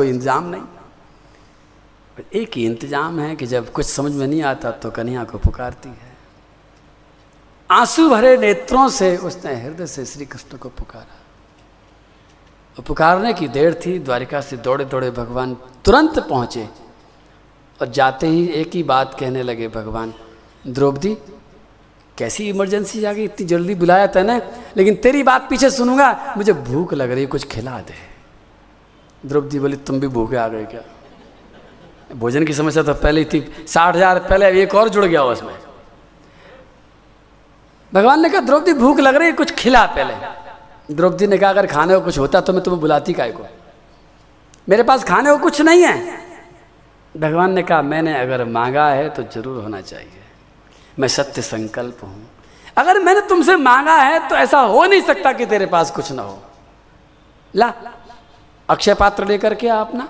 कोई इंतजाम नहीं। एक ही इंतजाम है कि जब कुछ समझ में नहीं आता तो कन्हैया को पुकारती है। आंसू भरे नेत्रों से उसने हृदय से श्री कृष्ण को पुकारा। और पुकारने की देर थी, द्वारिका से दौड़े दौड़े भगवान तुरंत पहुँचे और जाते ही एक ही बात कहने लगे भगवान, द्रौपदी कैसी इमरजेंसी आ गई, इतनी जल्दी बुलाया था ना, लेकिन तेरी बात पीछे सुनूंगा, मुझे भूख लग रही है, कुछ खिला दे। द्रौपदी बोली तुम भी भूखे आ गए क्या? भोजन की समस्या तो पहले ही थी, 60,000 पहले अब एक और जुड़ गया उसमें। भगवान ने कहा द्रौपदी भूख लग रही है, कुछ खिला पहले। द्रौपदी ने कहा अगर खाने को कुछ होता तो मैं तुम्हें बुलाती काहे को, मेरे पास खाने को कुछ नहीं है। भगवान ने कहा मैंने अगर मांगा है तो जरूर होना चाहिए, मैं सत्य संकल्प हूँ, अगर मैंने तुमसे मांगा है तो ऐसा हो नहीं सकता कि तेरे पास कुछ ना हो। ला अक्षय पात्र लेकर के आपना।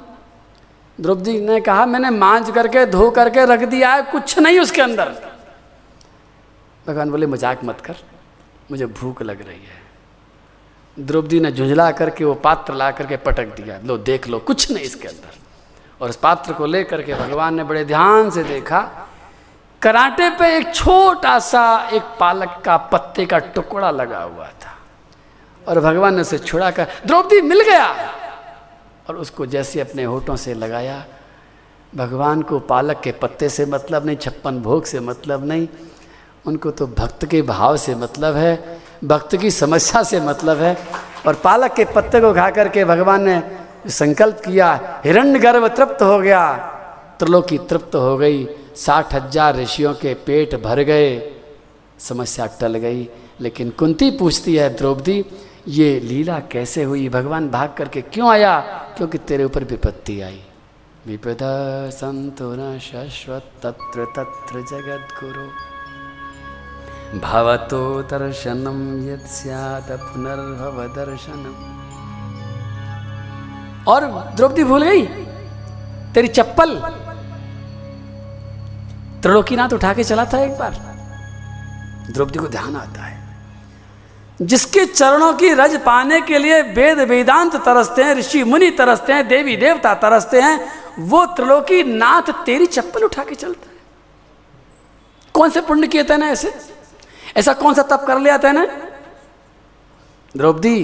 द्रौपदी ने कहा मैंने मांझ करके धो करके रख दिया है, कुछ नहीं उसके अंदर। भगवान बोले मजाक मत कर, मुझे भूख लग रही है। द्रौपदी ने झुंझला करके वो पात्र ला करके पटक दिया, लो देख लो कुछ नहीं इसके अंदर। और उस पात्र को लेकर के भगवान ने बड़े ध्यान से देखा, कराटे पे एक छोटा सा एक पालक का पत्ते का टुकड़ा लगा हुआ था। और भगवान ने उसे छुड़ा कर द्रौपदी मिल गया, और उसको जैसे अपने होठों से लगाया, भगवान को पालक के पत्ते से मतलब नहीं, 56 भोग से मतलब नहीं, उनको तो भक्त के भाव से मतलब है, भक्त की समस्या से मतलब है। और पालक के पत्ते को खा करके भगवान ने संकल्प किया, हिरण्यगर्भ तृप्त हो गया, त्रिलोकी तृप्त हो गई, 60,000 ऋषियों के पेट भर गए, समस्या टल गई। लेकिन कुंती पूछती है द्रौपदी ये लीला कैसे हुई, भगवान भाग करके क्यों आया? क्योंकि तेरे ऊपर विपत्ति आई। विपदा संतो न शाश्वत तत्र तत्र जगद्गुरु भवतो दर्शनम यत् स्यात् पुनर्भव दर्शनम। और द्रौपदी भूल गई तेरी चप्पल, त्रिलोकीनाथ उठा के चला था एक बार। द्रौपदी को ध्यान आता है जिसके चरणों की रज पाने के लिए वेद वेदांत तरसते हैं, ऋषि मुनि तरसते हैं, देवी देवता तरसते हैं, वो त्रिलोकीनाथ तेरी चप्पल उठा के चलता है। कौन से पुण्य किए थे ना ऐसे, ऐसा कौन सा तप कर लिया था ना? द्रौपदी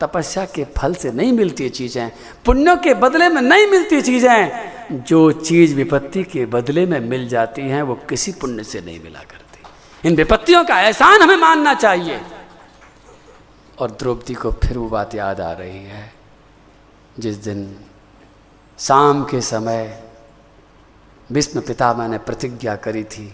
तपस्या के फल से नहीं मिलती चीजें, पुण्यों के बदले में नहीं मिलती चीजें, जो चीज विपत्ति के बदले में मिल जाती हैं वो किसी पुण्य से नहीं मिला करती। इन विपत्तियों का एहसान हमें मानना चाहिए। और द्रौपदी को फिर वो बात याद आ रही है जिस दिन शाम के समय भीष्म पितामह ने प्रतिज्ञा करी थी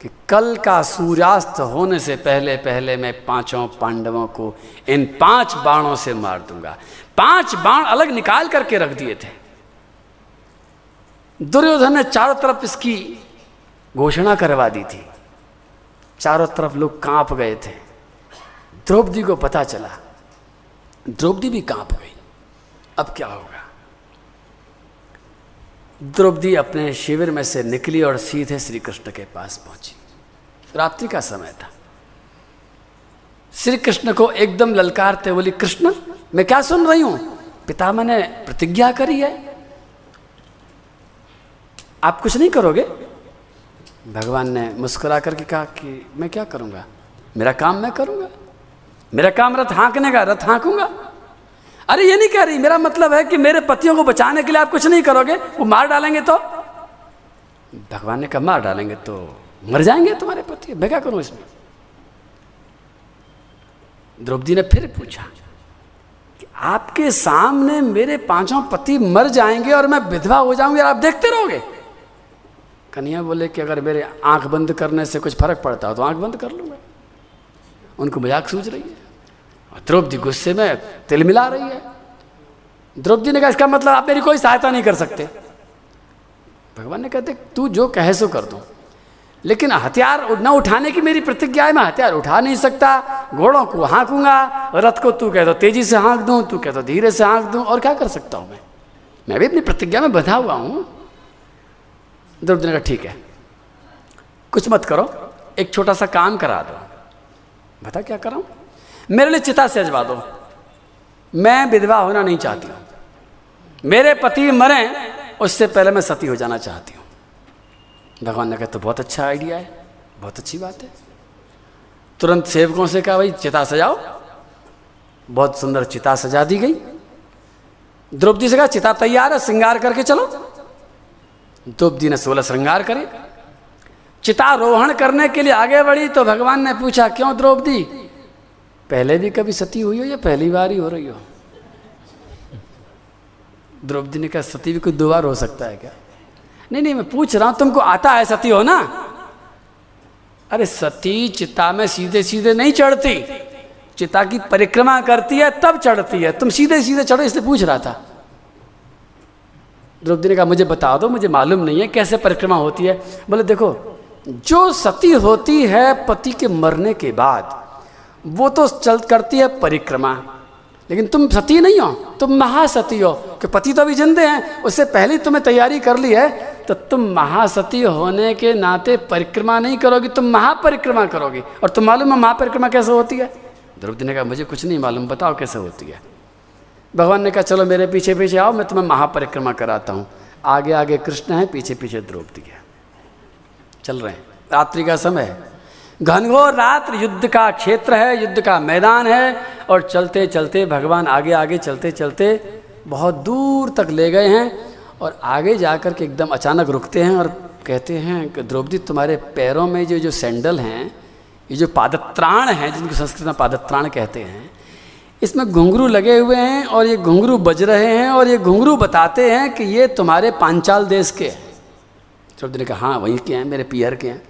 कि कल का सूर्यास्त होने से पहले पहले मैं पांचों पांडवों को इन 5 बाणों से मार दूंगा। 5 बाण अलग निकाल करके रख दिए थे। दुर्योधन ने चारों तरफ इसकी घोषणा करवा दी थी, चारों तरफ लोग कांप गए थे। द्रौपदी को पता चला, द्रौपदी भी कांप गई, अब क्या होगा? द्रौपदी अपने शिविर में से निकली और सीधे श्री कृष्ण के पास पहुंची। रात्रि का समय था। श्री कृष्ण को एकदम ललकारते बोली, कृष्ण मैं क्या सुन रही हूं? पितामह ने प्रतिज्ञा करी है, आप कुछ नहीं करोगे? भगवान ने मुस्कुरा करके कहा कि मैं क्या करूंगा, मेरा काम मैं करूंगा, मेरा काम रथ हाँकने का, रथ हाँकूंगा। अरे ये नहीं कह रही, मेरा मतलब है कि मेरे पतियों को बचाने के लिए आप कुछ नहीं करोगे, वो मार डालेंगे तो? भगवान ने कहा मार डालेंगे तो मर जाएंगे तुम्हारे पति, मैं क्या करूं इसमें? द्रौपदी ने फिर पूछा कि आपके सामने मेरे 5 पति मर जाएंगे और मैं विधवा हो जाऊंगी और आप देखते रहोगे? कन्हैया बोले कि अगर मेरे आंख बंद करने से कुछ फर्क पड़ता हो तो आंख बंद कर लूंगा। उनको मजाक सूझ रही है। द्रौपदी गुस्से में तिल मिला रही है। द्रौपदी ने कहा इसका मतलब आप मेरी कोई सहायता नहीं कर सकते। भगवान ने कहते तू जो कहे सो कर दो, लेकिन हथियार न उठाने की मेरी प्रतिज्ञा है, मैं हथियार उठा नहीं सकता। घोड़ों को हाँकूंगा, रथ को तू कह दो तेजी से हाँक दूं, तू कह दो धीरे से हाँक दूं, और क्या कर सकता हूं मैं भी अपनी प्रतिज्ञा में बंधा हुआ हूं। द्रौपदी ने कहा ठीक है, कुछ मत करो, एक छोटा सा काम करा दो। बता क्या कराऊं? मेरे लिए चिता सजवा दो, मैं विधवा होना नहीं चाहती हूं। मेरे पति मरे उससे पहले मैं सती हो जाना चाहती हूँ। भगवान ने कहा तो बहुत अच्छा आइडिया है, बहुत अच्छी बात है। तुरंत सेवकों से कहा भाई चिता सजाओ, बहुत सुंदर चिता सजा दी गई। द्रौपदी से कहा चिता तैयार है, श्रृंगार करके चलो। द्रौपदी ने 16 श्रृंगार करे। चितारोहण करने के लिए आगे बढ़ी तो भगवान ने पूछा क्यों द्रौपदी, पहले भी कभी सती हुई हो या पहली बार ही हो रही हो? द्रौपदी ने कहा सती भी कोई दो बार हो सकता है क्या? नहीं नहीं मैं पूछ रहा हूं तुमको आता है सती हो ना? अरे सती चिता में सीधे सीधे नहीं चढ़ती, चिता की परिक्रमा करती है तब चढ़ती है, तुम सीधे सीधे चढ़ो इसलिए पूछ रहा था। द्रौपदी ने कहा मुझे बता दो, मुझे मालूम नहीं है कैसे परिक्रमा होती है। बोले देखो जो सती होती है पति के मरने के बाद वो तो चल करती है परिक्रमा, लेकिन तुम सती नहीं हो, तुम महासती हो कि पति तो अभी जिंदे हैं, उससे पहले तुम्हें तैयारी कर ली है, तो तुम महासती होने के नाते परिक्रमा नहीं करोगी, तुम महापरिक्रमा करोगी। और तुम मालूम है महापरिक्रमा कैसे होती है? द्रौपदी ने कहा मुझे कुछ नहीं मालूम, बताओ कैसे होती है। भगवान ने कहा चलो मेरे पीछे पीछे आओ, मैं तुम्हें महापरिक्रमा कराता हूँ। आगे आगे कृष्ण है, पीछे पीछे द्रौपदी है, चल रहे हैं। रात्रि का समय है, घनघोर रात, युद्ध का क्षेत्र है, युद्ध का मैदान है, और चलते चलते भगवान आगे आगे चलते चलते बहुत दूर तक ले गए हैं और आगे जाकर के एकदम अचानक रुकते हैं और कहते हैं कि द्रौपदी तुम्हारे पैरों में जो सैंडल हैं, ये जो पादत्राण हैं जिनको संस्कृत में पादत्राण कहते हैं, इसमें घुंघरू लगे हुए हैं और ये घुंघरू बज रहे हैं और ये घुंघरू बताते हैं कि ये तुम्हारे पांचाल देश के हैं। द्रौपदी ने कहा हाँ वहीं के हैं, मेरे पियर के हैं।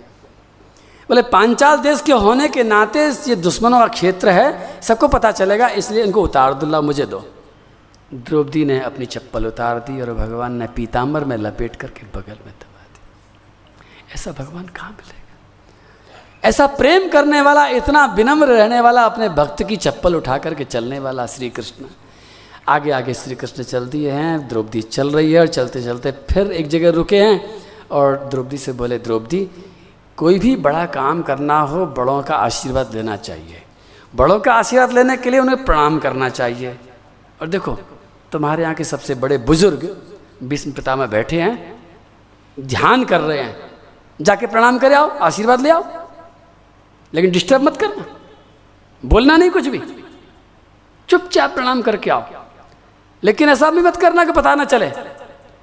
बोले पांचाल देश के होने के नाते ये दुश्मनों का क्षेत्र है, सबको पता चलेगा, इसलिए इनको उतार दो, मुझे दो। द्रौपदी ने अपनी चप्पल उतार दी और भगवान ने पीताम्बर में लपेट करके बगल में दबा दी। ऐसा भगवान कहाँ मिलेगा, ऐसा प्रेम करने वाला, इतना विनम्र रहने वाला, अपने भक्त की चप्पल उठा करके चलने वाला श्री कृष्ण। आगे आगे श्री कृष्ण चल दिए हैं, द्रौपदी चल रही है और चलते चलते फिर एक जगह रुके हैं और द्रौपदी से बोले द्रौपदी कोई भी बड़ा काम करना हो बड़ों का आशीर्वाद लेना चाहिए, बड़ों का आशीर्वाद लेने के लिए उन्हें प्रणाम करना चाहिए। और देखो तुम्हारे यहाँ के सबसे बड़े बुजुर्ग भीष्म पितामह बैठे हैं, ध्यान कर रहे हैं, जाके प्रणाम करे आओ, आशीर्वाद ले आओ, लेकिन डिस्टर्ब मत करना, बोलना नहीं कुछ भी, चुपचाप प्रणाम करके आओ। लेकिन ऐसा भी मत करना कि पता ना चले,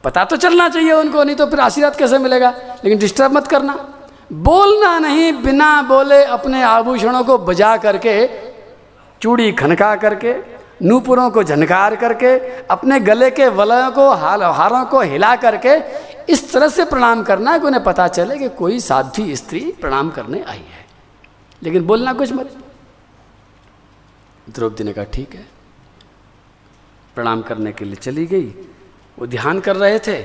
पता तो चलना चाहिए उनको, नहीं तो फिर आशीर्वाद कैसे मिलेगा, लेकिन डिस्टर्ब मत करना, बोलना नहीं, बिना बोले अपने आभूषणों को बजा करके, चूड़ी खनका करके, नूपुरों को झनकार करके, अपने गले के वलयों को, हारों को हिला करके इस तरह से प्रणाम करना कि उन्हें पता चले कि कोई साध्वी स्त्री प्रणाम करने आई है, लेकिन बोलना कुछ मत। द्रौपदी ने कहा ठीक है, प्रणाम करने के लिए चली गई। वो ध्यान कर रहे थे,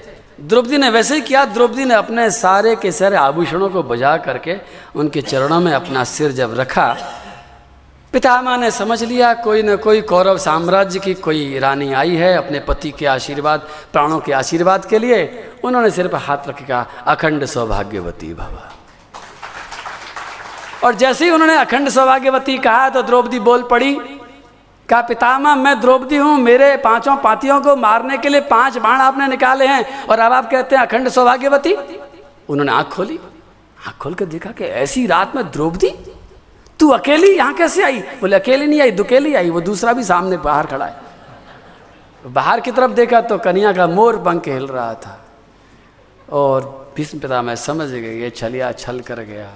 द्रौपदी ने वैसे ही किया, द्रौपदी ने अपने सारे के सारे आभूषणों को बजा करके उनके चरणों में अपना सिर जब रखा, पितामह ने समझ लिया कोई न कोई कौरव साम्राज्य की कोई रानी आई है अपने पति के आशीर्वाद, प्राणों के आशीर्वाद के लिए। उन्होंने सिर पर हाथ रख के कहा अखंड सौभाग्यवती भव। और जैसे ही उन्होंने अखंड सौभाग्यवती कहा तो द्रौपदी बोल पड़ी, कहा पितामह मैं द्रौपदी हूँ, मेरे पांचों पातियों को मारने के लिए 5 बाण आपने निकाले हैं और अब आप कहते हैं अखंड सौभाग्यवती। उन्होंने आँख खोली, आँख खोल कर देखा कि ऐसी रात में द्रौपदी तू अकेली यहाँ कैसे आई? बोले अकेली नहीं आई, दुकेली आई, वो दूसरा भी सामने बाहर खड़ा है। बाहर की तरफ देखा तो कन्या का मोर पंख हिल रहा था और भीष्म पितामह समझ गए ये छलिया छल कर गया।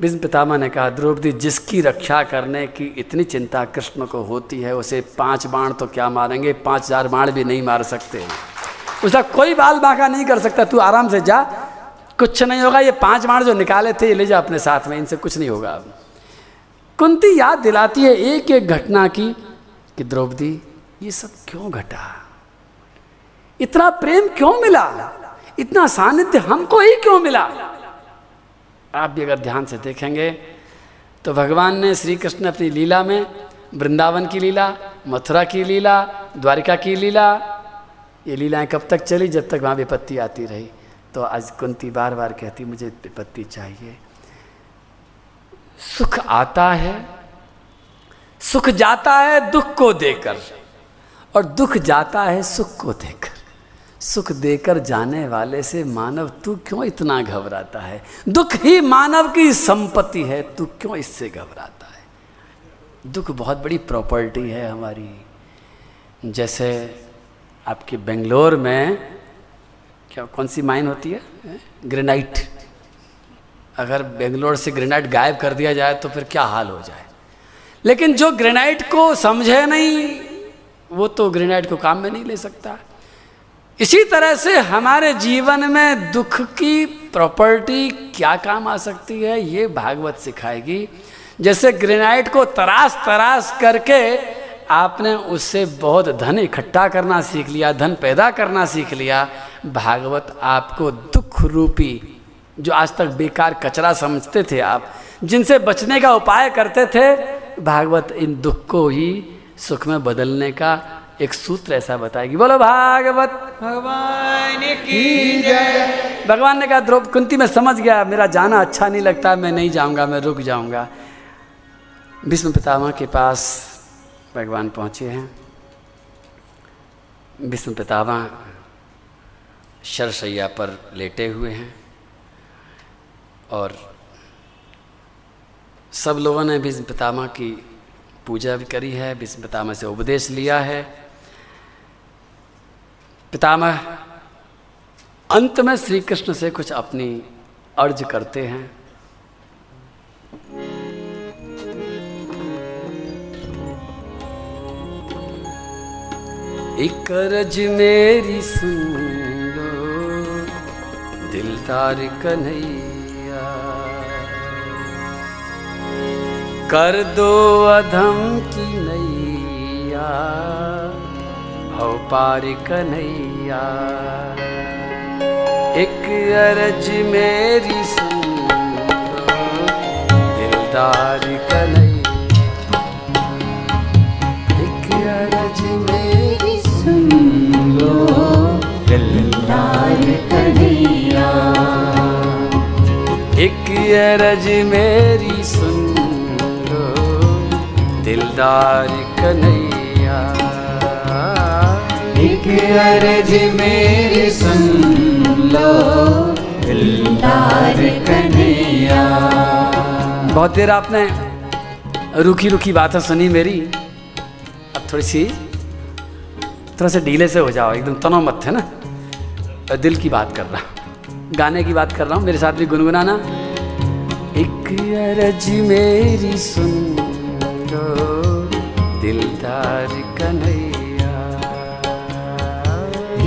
भीष्म पितामह ने कहा द्रौपदी जिसकी रक्षा करने की इतनी चिंता कृष्ण को होती है उसे 5 बाण तो क्या मारेंगे, 5000 बाण भी नहीं मार सकते, उसका कोई बाल बांका नहीं कर सकता, तू आराम से जा, कुछ नहीं होगा, ये 5 बाण जो निकाले थे ये ले जा अपने साथ में, इनसे कुछ नहीं होगा। अब कुंती याद दिलाती है एक एक घटना की कि द्रौपदी ये सब क्यों घटा, इतना प्रेम क्यों मिला, इतना सानिध्य हमको ही क्यों मिला। आप भी अगर ध्यान से देखेंगे तो भगवान ने श्री कृष्ण अपनी लीला में वृंदावन की लीला, मथुरा की लीला, द्वारिका की लीला, ये लीलाएं कब तक चली, जब तक वहाँ विपत्ति आती रही। तो आज कुंती बार बार कहती मुझे विपत्ति चाहिए, सुख आता है, सुख जाता है दुख को देकर, और दुख जाता है सुख को देकर। सुख देकर जाने वाले से मानव तू क्यों इतना घबराता है? दुख ही मानव की संपत्ति है, तू क्यों इससे घबराता है? दुख बहुत बड़ी प्रॉपर्टी है हमारी। जैसे आपके बेंगलोर में क्या कौन सी माइन होती है? ग्रेनाइट। अगर बेंगलोर से ग्रेनाइट गायब कर दिया जाए तो फिर क्या हाल हो जाए। लेकिन जो ग्रेनाइट को समझे नहीं वो तो ग्रेनाइट को काम में नहीं ले सकता। इसी तरह से हमारे जीवन में दुख की प्रॉपर्टी क्या काम आ सकती है ये भागवत सिखाएगी। जैसे ग्रेनाइट को तराश तराश करके आपने उससे बहुत धन इकट्ठा करना सीख लिया, धन पैदा करना सीख लिया, भागवत आपको दुख रूपी जो आज तक बेकार कचरा समझते थे आप, जिनसे बचने का उपाय करते थे, भागवत इन दुख को ही सुख में बदलने का एक सूत्र ऐसा बताएगी। बोलो भागवत भगवान की जय। भगवान ने कहा द्रौपदी, कुंती मैं समझ गया, मेरा जाना अच्छा नहीं लगता, मैं नहीं जाऊंगा, मैं रुक जाऊंगा। भीष्म पितामह के पास भगवान पहुँचे हैं। भीष्म पितामह शरशैया पर लेटे हुए हैं और सब लोगों ने भीष्म पितामह की पूजा भी करी है, भीष्म पितामह से उपदेश लिया है। पितामह अंत में श्री कृष्ण से कुछ अपनी अर्ज करते हैं। एक अर्ज मेरी सुन लो दिल तार कन्हैया, कर दो अधम की नैया भव पार कन्हैया। एक अरज मेरी सुन दिलदार कन्हैया, एक अरज मेरी सुन लो दिलदार कन्हैया, एक अरज मेरी सुन दिलदार कन्हैया। एक अर्ज मेरी सुन लो दिलदार कन्हैया। बहुत देर आपने रुकी रुकी बातें सुनी मेरी, अब थोड़ा सा ढीले से हो जाओ, एकदम तनाव मत है ना। दिल की बात कर रहा हूँ, गाने की बात कर रहा हूँ, मेरे साथ भी गुनगुनाना। एक अर्ज मेरी सुन दिलदार कन्हैया,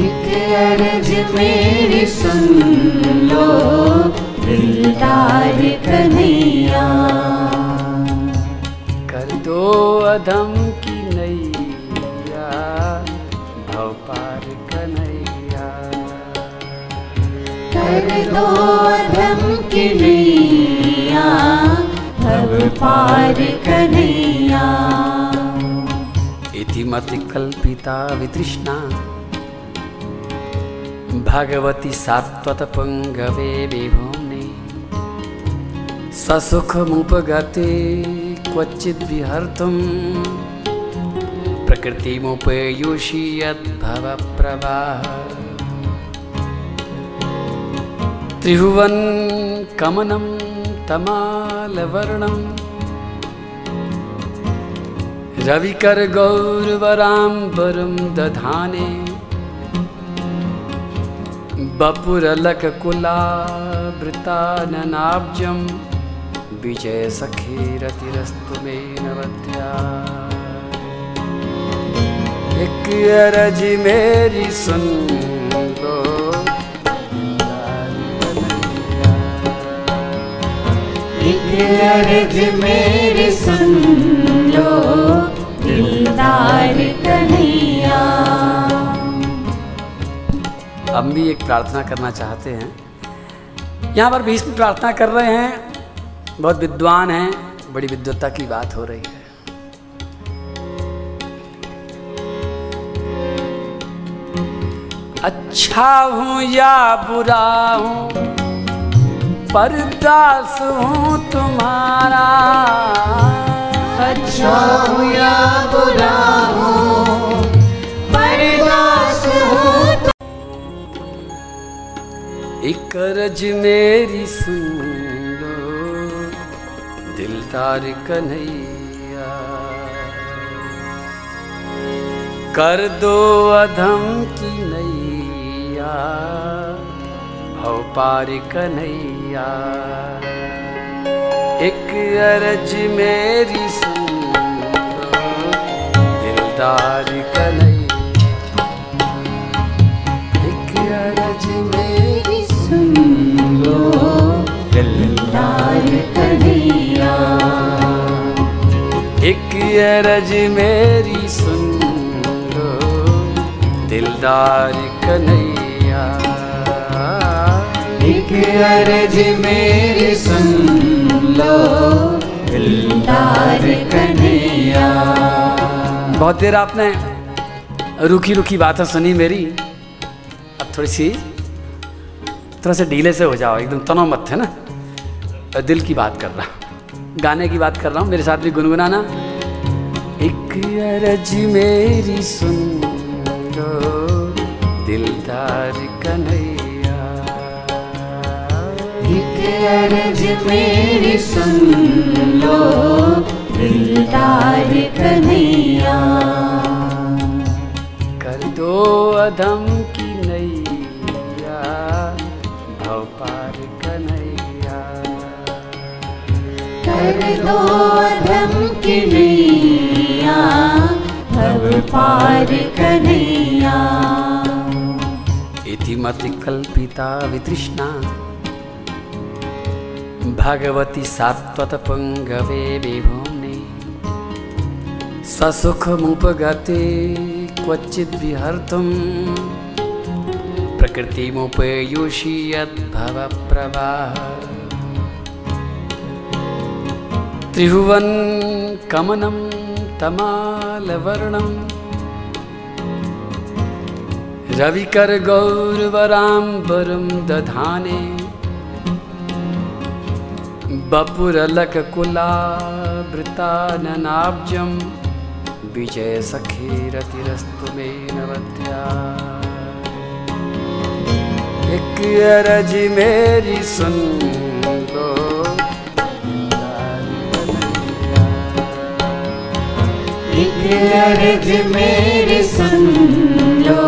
एक अर्ज मेरी सुन लो दिलदार कन्हैया, कर दो अधम की नैया भव पार कन्हैया, कर दो अधम की नैया भव पार कन्हैया। इति मति कल्पिता वितृष्णा भगवती सात्वत पंगवे विभुम्ने, ससुखमुपगते क्वचित विहर्तुम प्रकृतिमुपयोषि यद्भव प्रवाह। त्रिभुवन कमनम तमालवर्णम रविकर गौरवराम्बरम दधाने, बपुरलककुलावृताननाब्जं विजयसखीरतिरस्तु मे नवद्या। एक अरज मेरी सुन लो, एक अर्ज मेरी सुन लो दिलदार कन्हैया। हम भी एक प्रार्थना करना चाहते हैं। यहाँ पर भीष्म प्रार्थना कर रहे हैं, बहुत विद्वान हैं, बड़ी विद्वत्ता की बात हो रही है। अच्छा हूँ या बुरा हूँ परदास हूँ तुम्हारा, अच्छा हूँ या बुरा हूँ एक अर्ज मेरी सुन लो दिलदार कन्हैया, कर दो अधम की नैया भव पार कन्हैया। एक अर्ज मेरी सुन लो दिलदार कन्हैया, एक अर्ज मेरी सुन लो दिलदार कन्हैया। एक अर्ज मेरी सुन लो दिलदार कन्हैया। बहुत देर आपने रुकी रुकी बातें सुनी मेरी, अब थोड़ा सा ढीले से हो जाओ, एकदम तनाव मत है ना। दिल की बात कर रहा हूँ, गाने की बात कर रहा हूँ, मेरे साथ भी गुनगुनाना। एक अर्ज मेरी सुन लो दिलदार कन्हैया, एक अर्ज मेरी सुन लो दिलदार कन्हैया, कर दो अधम की नैया भव पार कन्हैया, कर दो अधम की नैया भव पार कन्हैया। इति मति कल्पिता वितृष्णा भगवती सात्वत पंगवे विभुम्ने, ससुखमुपगते क्वचित् विहर्तुं प्रकृतिमुपयोषि यद्भवप्रवाह। त्रिभुवन कमनम तमालवर्णम रविकर गौरवराम्बरम दधाने, बपुरलककुलावृताननाब्जं विजयसखीरतिरस्तु मे नवत्या। एक अर्ज मेरी सुन लो, एक अर्ज मेरी सुन लो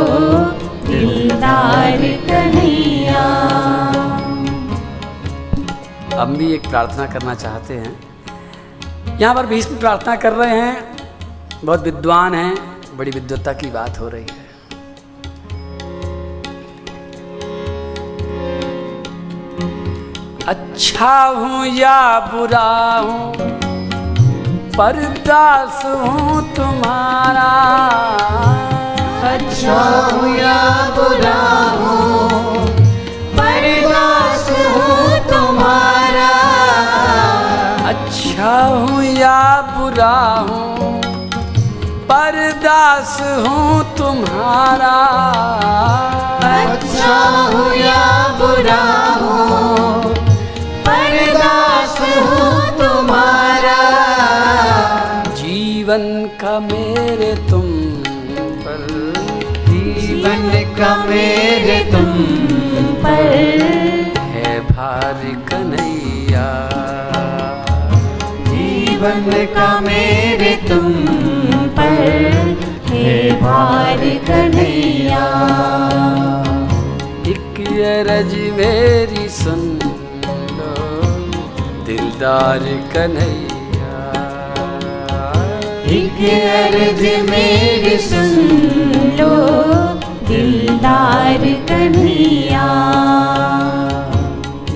दिलदार कन्हैया। हम भी एक प्रार्थना करना चाहते हैं। यहाँ पर भीष्म प्रार्थना कर रहे हैं, बहुत विद्वान हैं, बड़ी विद्वत्ता की बात हो रही है। अच्छा हूँ या बुरा हूँ परदास हूँ तुम्हारा, अच्छा हूँ या बुरा हूँ परदास हूँ तुम्हारा, अच्छा हूँ या बुरा हूँ परदास हूँ तुम्हारा, अच्छा हूँ या बुरा हूँ परदास हूँ तुम्हारा। जीवन का मेरे तुम पर, जीवन का मेरे तुम पर है भार कन्हैया, जीवन का मेरे तुम पर है भार कन्हैया। एक अर्ज मेरी सुन लो दिलदार कन्हैया, एक अर्ज मेरी सुन लो दिलदार कन्हैया,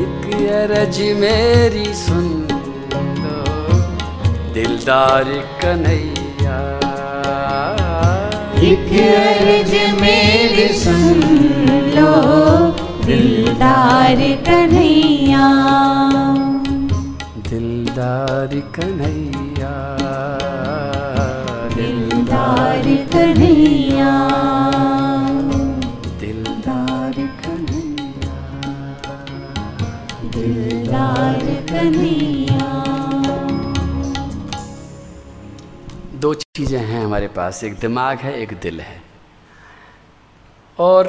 एक अर्ज मेरी सुन लो दिलदार कन्हैया, एक अर्ज मेरी सुन लो दिलदार कन्हैया, दिलदार कन्हैया, दिलदार कन्हैया, दिलदार कन्हैया, दिलदार कन्हैया। दो चीज़ें हैं हमारे पास, एक दिमाग है, एक दिल है। और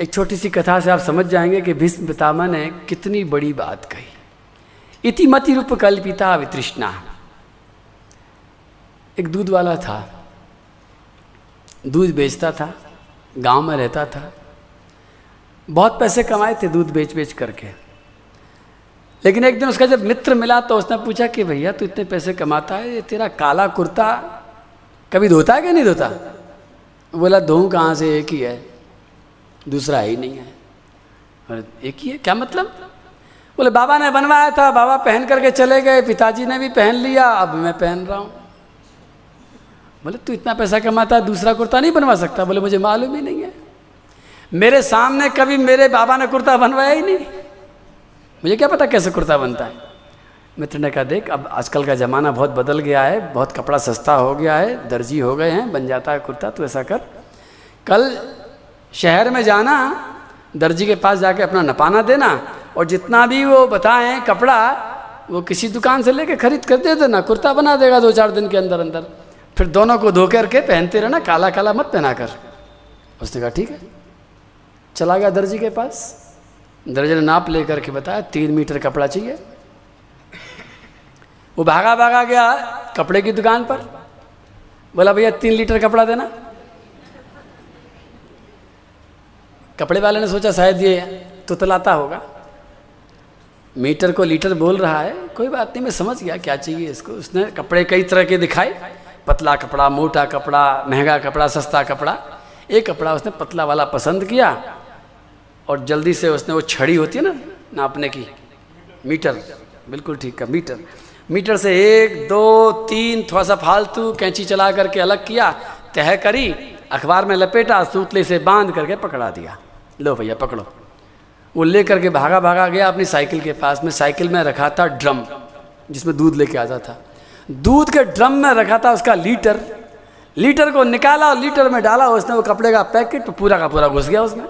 एक छोटी सी कथा से आप समझ जाएंगे कि भीष्म पितामह ने कितनी बड़ी बात कही। इति मति रूप कल्पिता वितृष्णा। एक दूध वाला था, दूध बेचता था, गांव में रहता था, बहुत पैसे कमाए थे दूध बेच बेच करके। लेकिन एक दिन उसका जब मित्र मिला तो उसने पूछा कि भैया तू इतने पैसे कमाता है, ये तेरा काला कुर्ता कभी धोता है कि नहीं धोता? बोला धोऊं कहाँ से, एक ही है, दूसरा ही नहीं है। और एक ही है क्या मतलब? बोले बाबा ने बनवाया था, बाबा पहन करके चले गए, पिताजी ने भी पहन लिया, अब मैं पहन रहा हूँ। बोले तू इतना पैसा कमाता दूसरा कुर्ता नहीं बनवा सकता? बोले मुझे मालूम ही नहीं है, मेरे सामने कभी मेरे बाबा ने कुर्ता बनवाया ही नहीं, मुझे क्या पता कैसे कुर्ता बनता है। मित्र ने कहा देख अब आजकल का ज़माना बहुत बदल गया है, बहुत कपड़ा सस्ता हो गया है, दर्जी हो गए हैं, बन जाता है कुर्ता। तो ऐसा कर, कल शहर में जाना, दर्जी के पास जाके अपना नपाना देना और जितना भी वो बताएं कपड़ा वो किसी दुकान से लेके खरीद कर दे देना, कुर्ता बना देगा 2-4 दिन के अंदर अंदर। फिर दोनों को धो करके पहनते रहना, काला काला मत पहना कर। उसने कहा ठीक है। चला गया दर्जी के पास, दर्जी ने नाप ले करके बताया 3 मीटर कपड़ा चाहिए। वो भागा भागा गया कपड़े की दुकान पर, बोला भैया 3 लीटर कपड़ा देना। कपड़े वाले ने सोचा शायद ये तुतलाता होगा, मीटर को लीटर बोल रहा है, कोई बात नहीं मैं समझ गया क्या चाहिए इसको। उसने कपड़े कई तरह के दिखाए, पतला कपड़ा, मोटा कपड़ा, महंगा कपड़ा, सस्ता कपड़ा। एक कपड़ा उसने पतला वाला पसंद किया और जल्दी से उसने वो छड़ी होती है ना नापने की, मीटर, बिल्कुल ठीक है मीटर, मीटर से 1, 2, 3 थोड़ा सा फालतू कैंची चला करके अलग किया, तह करी, अखबार में लपेटा, सूतले से बांध करके पकड़ा दिया, लो भैया पकड़ो। वो ले करके भागा भागा गया अपनी साइकिल के पास में, साइकिल में रखा था ड्रम जिसमें दूध लेके आता था, दूध के ड्रम में रखा था उसका लीटर। लीटर को निकाला और लीटर में डाला उसने वो कपड़े का पैकेट, पूरा का पूरा घुस गया उसमें।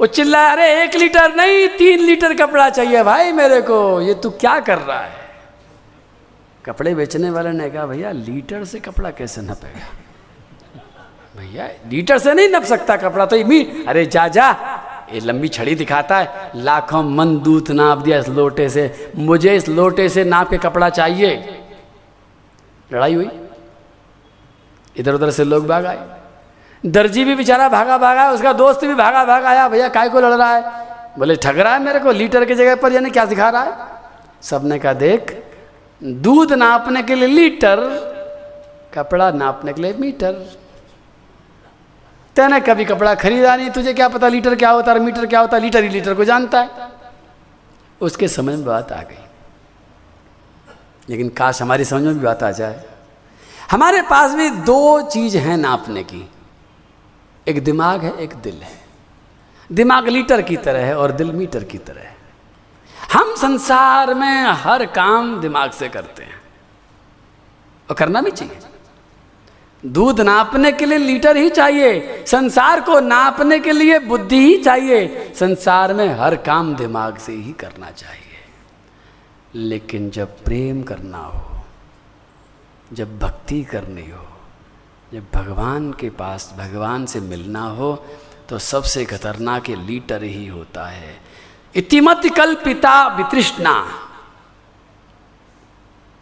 वो चिल्लाया अरे 1 लीटर नहीं 3 लीटर कपड़ा चाहिए भाई मेरे को, ये तू क्या कर रहा है? कपड़े बेचने वाले ने कहा भैया लीटर से कपड़ा कैसे नपेगा, भैया लीटर से नहीं नप सकता कपड़ा तो ये। अरे जा जा, ये लंबी छड़ी दिखाता है, लाखों मन दूध नाप दिया इस लोटे से, मुझे इस लोटे से नाप के कपड़ा चाहिए। लड़ाई हुई, इधर उधर से लोग भाग आए, दर्जी भी बेचारा भागा भागा, उसका दोस्त भी भागा भागा आया, भैया काय को लड़ रहा है? बोले ठग रहा है मेरे को, लीटर की जगह पर यानी क्या दिखा रहा है। सबने कहा देख दूध नापने के लिए लीटर, कपड़ा नापने के लिए मीटर, तैने कभी कपड़ा खरीदा नहीं, तुझे क्या पता लीटर क्या होता है, मीटर क्या होता है, लीटर ही लीटर को जानता है। उसके समझ में बात आ गई, लेकिन काश हमारी समझ में भी बात आ जाए। हमारे पास भी 2 चीज़ हैं नापने की, एक दिमाग है एक दिल है। दिमाग लीटर की तरह है और दिल मीटर की तरह है। हम संसार में हर काम दिमाग से करते हैं और करना भी चाहिए। दूध नापने के लिए लीटर ही चाहिए, संसार को नापने के लिए बुद्धि ही चाहिए, संसार में हर काम दिमाग से ही करना चाहिए। लेकिन जब प्रेम करना हो, जब भक्ति करनी हो, जब भगवान के पास भगवान से मिलना हो, तो सबसे खतरनाक लीटर ही होता है। इतिमत कल्पिता वितृष्णा।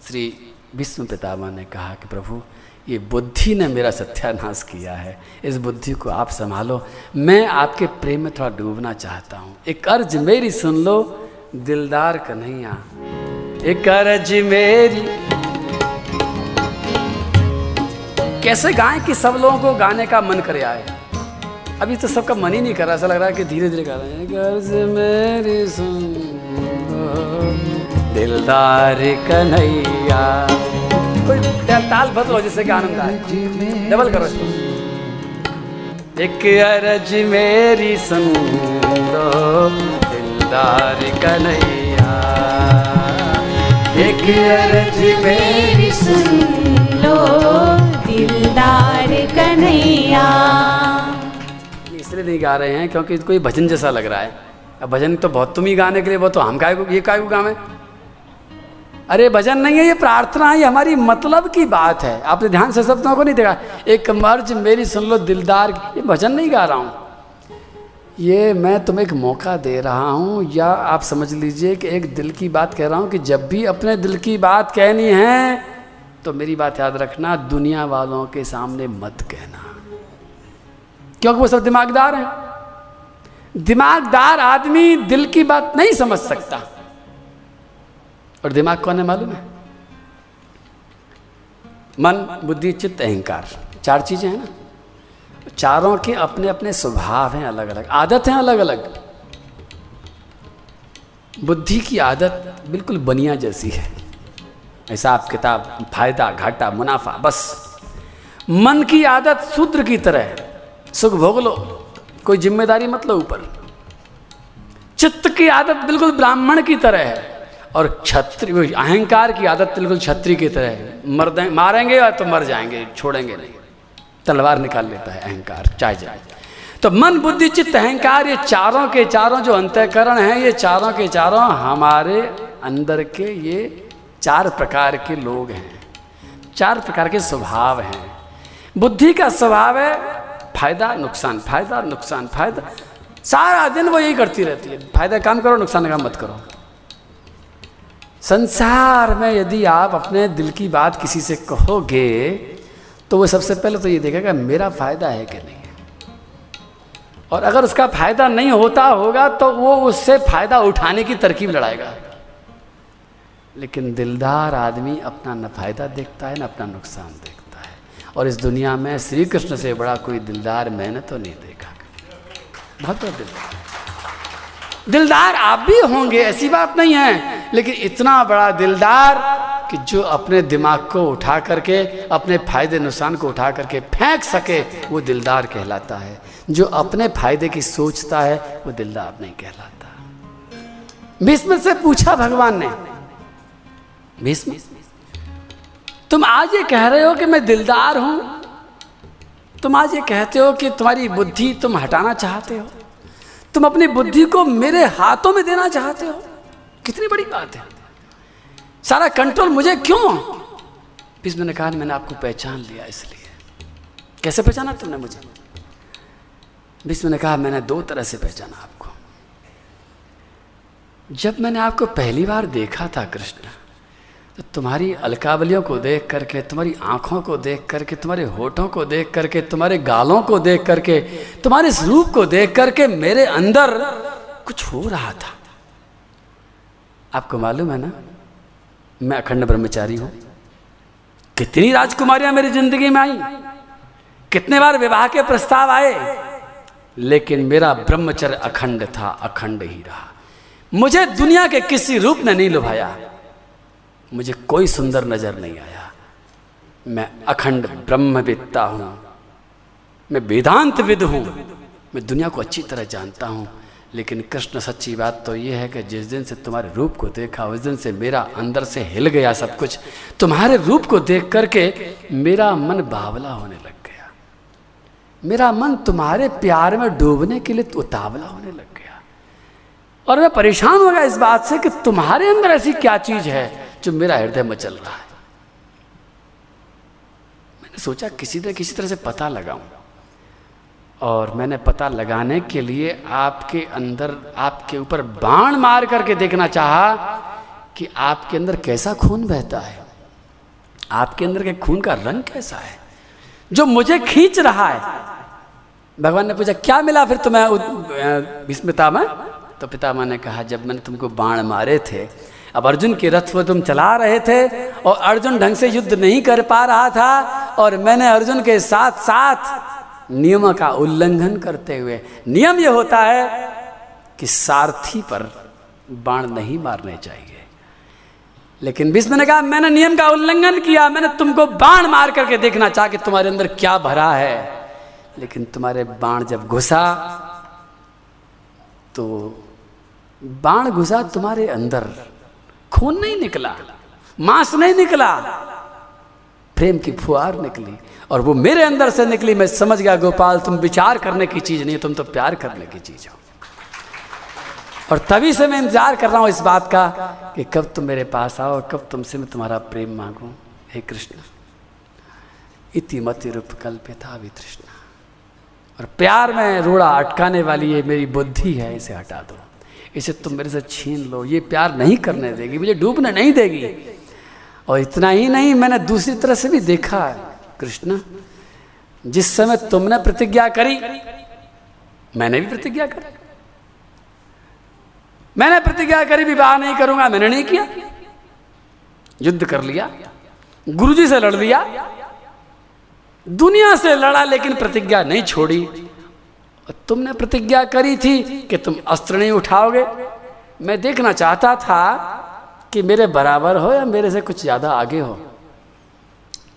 श्री भीष्म पितामह ने कहा कि प्रभु ये बुद्धि ने मेरा सत्यानाश किया है, इस बुद्धि को आप संभालो, मैं आपके प्रेम में थोड़ा डूबना चाहता हूँ। एक अर्ज मेरी सुन लो दिलदार कन्हैया, एक अर्ज मेरी। कैसे गाएं कि सब लोगों को गाने का मन करे आए? अभी तो सबका मन ही नहीं कर रहा, ऐसा लग रहा है कि धीरे धीरे गा रहे हैं। गर्ज मेरी सुन दिलदार कन्हैया, ताल बदलो जिससे कि आनंद आए, डबल करो। एक अर्ज मेरी सुन दिलदार कन्हैया, एक अर्ज मेरी सुन लो दिलदार कन्हैया। इसलिए नहीं गा रहे हैं क्योंकि कोई भजन जैसा लग रहा है। अब भजन तो बहुत तुम ही गाने के लिए, वो तो हम काय को, ये काय को गावे? अरे भजन नहीं है ये, प्रार्थना है, ये हमारी मतलब की बात है। आपने ध्यान से सब लोगों को नहीं देखा। एक अर्ज मेरी सुन लो दिलदार, ये भजन नहीं गा रहा हूँ, ये मैं तुम्हें एक मौका दे रहा हूँ, या आप समझ लीजिए कि एक दिल की बात कह रहा हूँ कि जब भी अपने दिल की बात कहनी है तो मेरी बात याद रखना, दुनिया वालों के सामने मत कहना, क्योंकि वो सब दिमागदार हैं। दिमागदार आदमी दिल की बात नहीं समझ सकता। और दिमाग कौन है मालूम है? मन, बुद्धि, चित्त, अहंकार, चार चीज़ें हैं ना। चारों के अपने अपने स्वभाव हैं, अलग अलग आदत हैं, अलग अलग। बुद्धि की आदत बिल्कुल बनिया जैसी है, हिसाब किताब, फायदा घाटा मुनाफा बस। मन की आदत शूद्र की तरह है, सुख भोग लो, कोई जिम्मेदारी मत लो ऊपर। चित्त की आदत बिल्कुल ब्राह्मण की तरह है, और क्षत्रिय अहंकार की आदत बिल्कुल क्षत्रिय की तरह है, मर्द मारेंगे या तो मर जाएंगे, छोड़ेंगे नहीं, तलवार निकाल लेता है अहंकार, चाहे जाए। तो मन, बुद्धि, चित्त, अहंकार, ये चारों के चारों जो अंतःकरण हैं, ये चारों के चारों हमारे अंदर के ये चार प्रकार के लोग हैं, चार प्रकार के स्वभाव हैं। बुद्धि का स्वभाव है फायदा नुकसान, फायदा नुकसान, फायदा। सारा दिन वो यही करती रहती है, फायदा काम करो, नुकसान काम मत करो। संसार में यदि आप अपने दिल की बात किसी से कहोगे तो वो सबसे पहले तो ये देखेगा मेरा फ़ायदा है कि नहीं, और अगर उसका फ़ायदा नहीं होता होगा तो वो उससे फ़ायदा उठाने की तरकीब लड़ाएगा। लेकिन दिलदार आदमी अपना न फ़ायदा देखता है, न अपना नुकसान देखता है। और इस दुनिया में श्री कृष्ण से बड़ा कोई दिलदार मैंने तो नहीं देखा, बहुत बहुत दिलदार। दिलदार आप भी होंगे, ऐसी बात नहीं है, लेकिन इतना बड़ा दिलदार कि जो अपने दिमाग को उठा करके, अपने फायदे नुकसान को उठा करके फेंक सके, वो दिलदार कहलाता है। जो अपने फायदे की सोचता है वो दिलदार नहीं कहलाता। भीष्म से पूछा भगवान ने, भीष्म तुम आज ये कह रहे हो कि मैं दिलदार हूं, तुम आज ये कहते हो कि तुम्हारी बुद्धि तुम हटाना चाहते हो, तुम अपनी बुद्धि को मेरे हाथों में देना चाहते हो, कितनी बड़ी बात है, सारा कंट्रोल मुझे क्यों? भीष्म ने कहा मैंने आपको पहचान लिया इसलिए। कैसे पहचाना तुमने मुझे? भीष्म ने कहा मैंने दो तरह से पहचाना आपको। जब मैंने आपको पहली बार देखा था कृष्ण, तो तुम्हारी अलकावलियों को देख करके, तुम्हारी आँखों को देख करके, तुम्हारे होठों को देख करके, तुम्हारे गालों को देख करके, तुम्हारे इस रूप को देख करके मेरे अंदर कुछ हो रहा था। आपको मालूम है ना मैं अखंड ब्रह्मचारी हूँ, कितनी राजकुमारियाँ मेरी जिंदगी में आई, कितने बार विवाह के प्रस्ताव आए, लेकिन मेरा ब्रह्मचर्य अखंड था, अखंड ही रहा। मुझे दुनिया के किसी रूप ने नहीं लुभाया, मुझे कोई सुंदर नजर नहीं आया। मैं अखंड ब्रह्मविद्ता हूँ, मैं वेदांतविद हूँ, मैं दुनिया को अच्छी तरह जानता हूँ। लेकिन कृष्ण सच्ची बात तो ये है कि जिस दिन से तुम्हारे रूप को देखा, उस दिन से मेरा अंदर से हिल गया सब कुछ। तुम्हारे रूप को देख करके मेरा मन बावला होने लग गया, मेरा मन तुम्हारे प्यार में डूबने के लिए उतावला होने लग गया, और मैं परेशान हो गया इस बात से कि तुम्हारे अंदर ऐसी क्या चीज़ है जो मेरा हृदय मचल रहा है। मैंने सोचा किसी तरह से पता लगाऊँ, और मैंने पता लगाने के लिए आपके अंदर, आपके ऊपर बाण मार करके देखना चाहा कि आपके अंदर कैसा खून बहता है, आपके अंदर के खून का रंग कैसा है जो मुझे खींच रहा है। भगवान ने पूछा क्या मिला फिर तुम्हें भीष्म पितामह? तो पितामह ने कहा जब मैंने तुमको बाण मारे थे, अब अर्जुन के रथ को तुम चला रहे थे, और अर्जुन ढंग से युद्ध नहीं कर पा रहा था, और मैंने अर्जुन के साथ साथ नियम का उल्लंघन करते हुए, नियम यह होता है कि सारथी पर बाण नहीं मारने चाहिए, लेकिन भीष्म ने कहा मैंने नियम का उल्लंघन किया, मैंने तुमको बाण मार करके देखना चाहा कि तुम्हारे अंदर क्या भरा है। लेकिन तुम्हारे बाण जब घुसा, तो बाण घुसा तुम्हारे अंदर, खून नहीं निकला, मांस नहीं निकला, प्रेम की फुहार निकली, और वो मेरे अंदर से निकली। मैं समझ गया गोपाल तुम विचार करने की चीज़ नहीं हो, तुम तो प्यार करने की चीज़ हो। और तभी से मैं इंतजार कर रहा हूँ इस बात का कि कब तुम मेरे पास आओ, कब तुमसे मैं तुम्हारा प्रेम मांगूँ। हे कृष्ण इति मति रूप कल्पिता वितृष्णा, और प्यार में रोड़ा अटकाने वाली ये मेरी बुद्धि है, इसे हटा दो, इसे तुम मेरे से छीन लो, ये प्यार नहीं करने देगी, मुझे डूबने नहीं देगी। और इतना ही नहीं, मैंने दूसरी तरह से भी देखा है कृष्ण, जिस समय तुमने प्रतिज्ञा करी मैंने भी प्रतिज्ञा करी, मैंने प्रतिज्ञा करी विवाह नहीं करूंगा, मैंने नहीं किया, युद्ध कर लिया, गुरुजी से लड़ लिया, दुनिया से लड़ा, लेकिन प्रतिज्ञा नहीं छोड़ी। और तुमने प्रतिज्ञा करी थी कि तुम अस्त्र नहीं उठाओगे, मैं देखना चाहता था कि मेरे बराबर हो या मेरे से कुछ ज़्यादा आगे हो,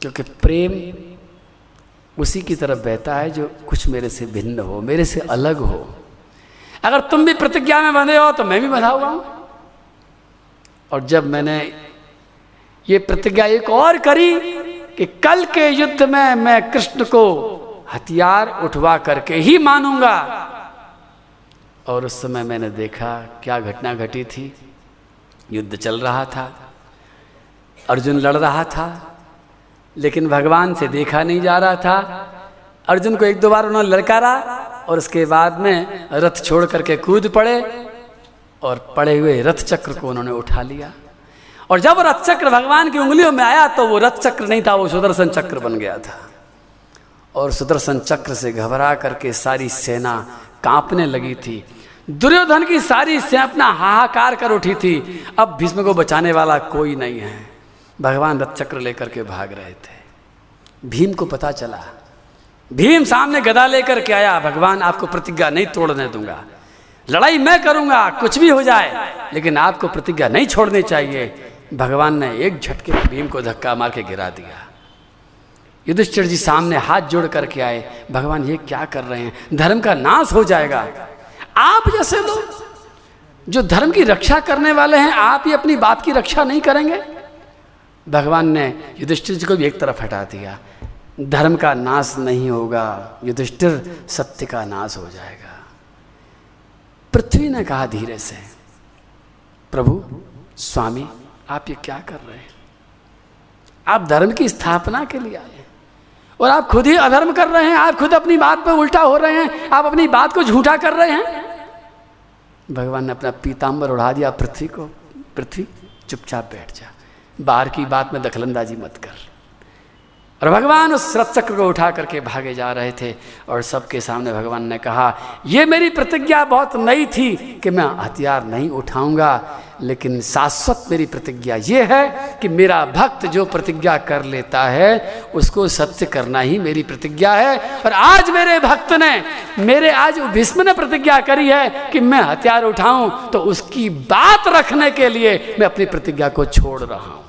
क्योंकि प्रेम उसी की तरफ बहता है जो कुछ मेरे से भिन्न हो, मेरे से अलग हो। अगर तुम भी प्रतिज्ञा में बंधे हो तो मैं भी बंधा हुआ हूँ। और जब मैंने ये प्रतिज्ञा एक और करी कि कल के युद्ध में मैं कृष्ण को हथियार उठवा करके ही मानूंगा, और उस समय मैंने देखा क्या घटना घटी थी। युद्ध चल रहा था, अर्जुन लड़ रहा था, लेकिन भगवान से देखा नहीं जा रहा था। अर्जुन को एक दो बार उन्होंने ललकारा और उसके बाद में रथ छोड़ करके कूद पड़े और पड़े हुए रथ चक्र को उन्होंने उठा लिया। और जब रथ चक्र भगवान की उंगलियों में आया तो वो रथ चक्र नहीं था, वो सुदर्शन चक्र बन गया था। और सुदर्शन चक्र से घबरा करके सारी सेना कांपने लगी थी, दुर्योधन की सारी सेना अपना हाहाकार कर उठी थी। अब भीष्म को बचाने वाला कोई नहीं है, भगवान रथ चक्र लेकर के भाग रहे थे। भीम को पता चला, भीम सामने गदा लेकर के आया, भगवान आपको प्रतिज्ञा नहीं तोड़ने दूंगा, लड़ाई मैं करूंगा, कुछ भी हो जाए, लेकिन आपको प्रतिज्ञा नहीं छोड़नी चाहिए। भगवान ने एक झटके में भीम को धक्का मार के गिरा दिया। युधिष्ठिर जी सामने हाथ जोड़ करके आए, भगवान ये क्या कर रहे हैं, धर्म का नाश हो जाएगा। आप जैसे लोग जो धर्म की रक्षा करने वाले हैं, आप ही अपनी बात की रक्षा नहीं करेंगे। भगवान ने युधिष्ठिर जी को भी एक तरफ हटा दिया। धर्म का नाश नहीं होगा युधिष्ठिर, सत्य का नाश हो जाएगा। पृथ्वी ने कहा धीरे से, प्रभु स्वामी आप ये क्या कर रहे हैं, आप धर्म की स्थापना के लिए आए हैं और आप खुद ही अधर्म कर रहे हैं, आप खुद अपनी बात पर उल्टा हो रहे हैं, आप अपनी बात को झूठा कर रहे हैं। भगवान ने अपना पीताम्बर उड़ा दिया पृथ्वी को, पृथ्वी चुपचाप बैठ जा, बाहर की बात में दखलंदाजी मत कर। और भगवान उस रथ चक्र को उठा करके भागे जा रहे थे। और सबके सामने भगवान ने कहा, ये मेरी प्रतिज्ञा बहुत नई थी कि मैं हथियार नहीं उठाऊंगा, लेकिन शाश्वत मेरी प्रतिज्ञा ये है कि मेरा भक्त जो प्रतिज्ञा कर लेता है उसको सत्य करना ही मेरी प्रतिज्ञा है। और आज मेरे भक्त ने, मेरे आज भीष्म ने प्रतिज्ञा करी है कि मैं हथियार उठाऊं, तो उसकी बात रखने के लिए मैं अपनी प्रतिज्ञा को छोड़ रहा हूँ।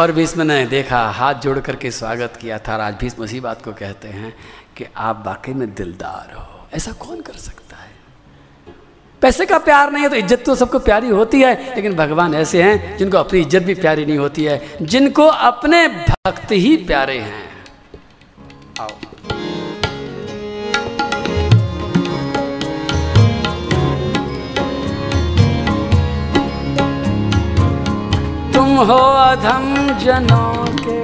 और भीष्म ने देखा, हाथ जोड़ करके स्वागत किया था। आज भीष्म उसी बात को कहते हैं कि आप वाकई में दिलदार हो, ऐसा कौन कर सकता है। पैसे का प्यार नहीं है तो इज्जत तो सबको प्यारी होती है, लेकिन भगवान ऐसे हैं जिनको अपनी इज्जत भी प्यारी नहीं होती है, जिनको अपने भक्त ही प्यारे हैं। आओ तुम हो अधम जनों के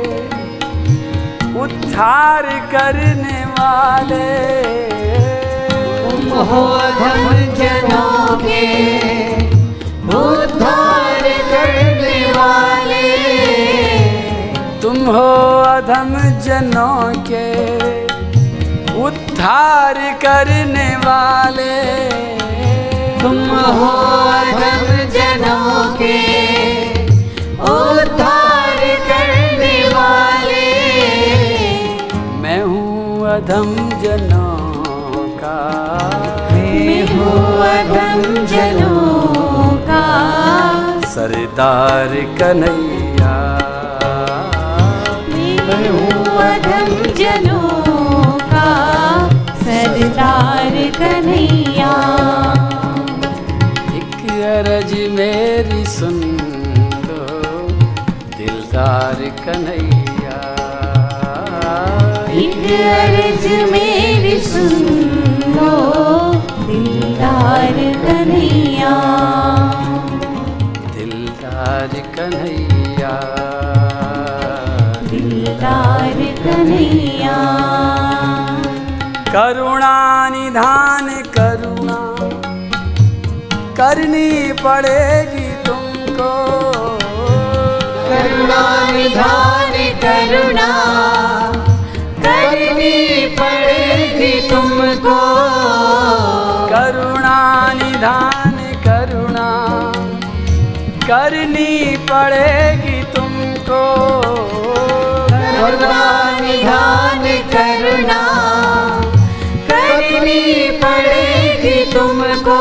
उद्धार करने वाले, तुम हो अधम जनों के उद्धार करने वाले, तुम हो अधम जनों के उद्धार करने वाले, तुम हो अधम जनों के उद्धार करने वाले। मैं हूँ अधम जनों का, मैं हूँ अधम जनों का सरदार कन्हैया, मैं हूँ अधम जनों का सरदार कन्हैया। एक अर्ज मेरी सुन दिलदार कन्हैया, एक अर्ज मेरी सुन लो दिलदार कन्हैया, दिलदार कन्हैया, दिलदार कन्हैया। करुणा निधान करुणा करनी पड़ेगी तुमको, करुणा निधान करुणा करनी पड़ेगी तुमको, करुणा निधान करुणा करनी पड़ेगी तुमको, करुणा निधान करुणा करनी पड़ेगी तुमको,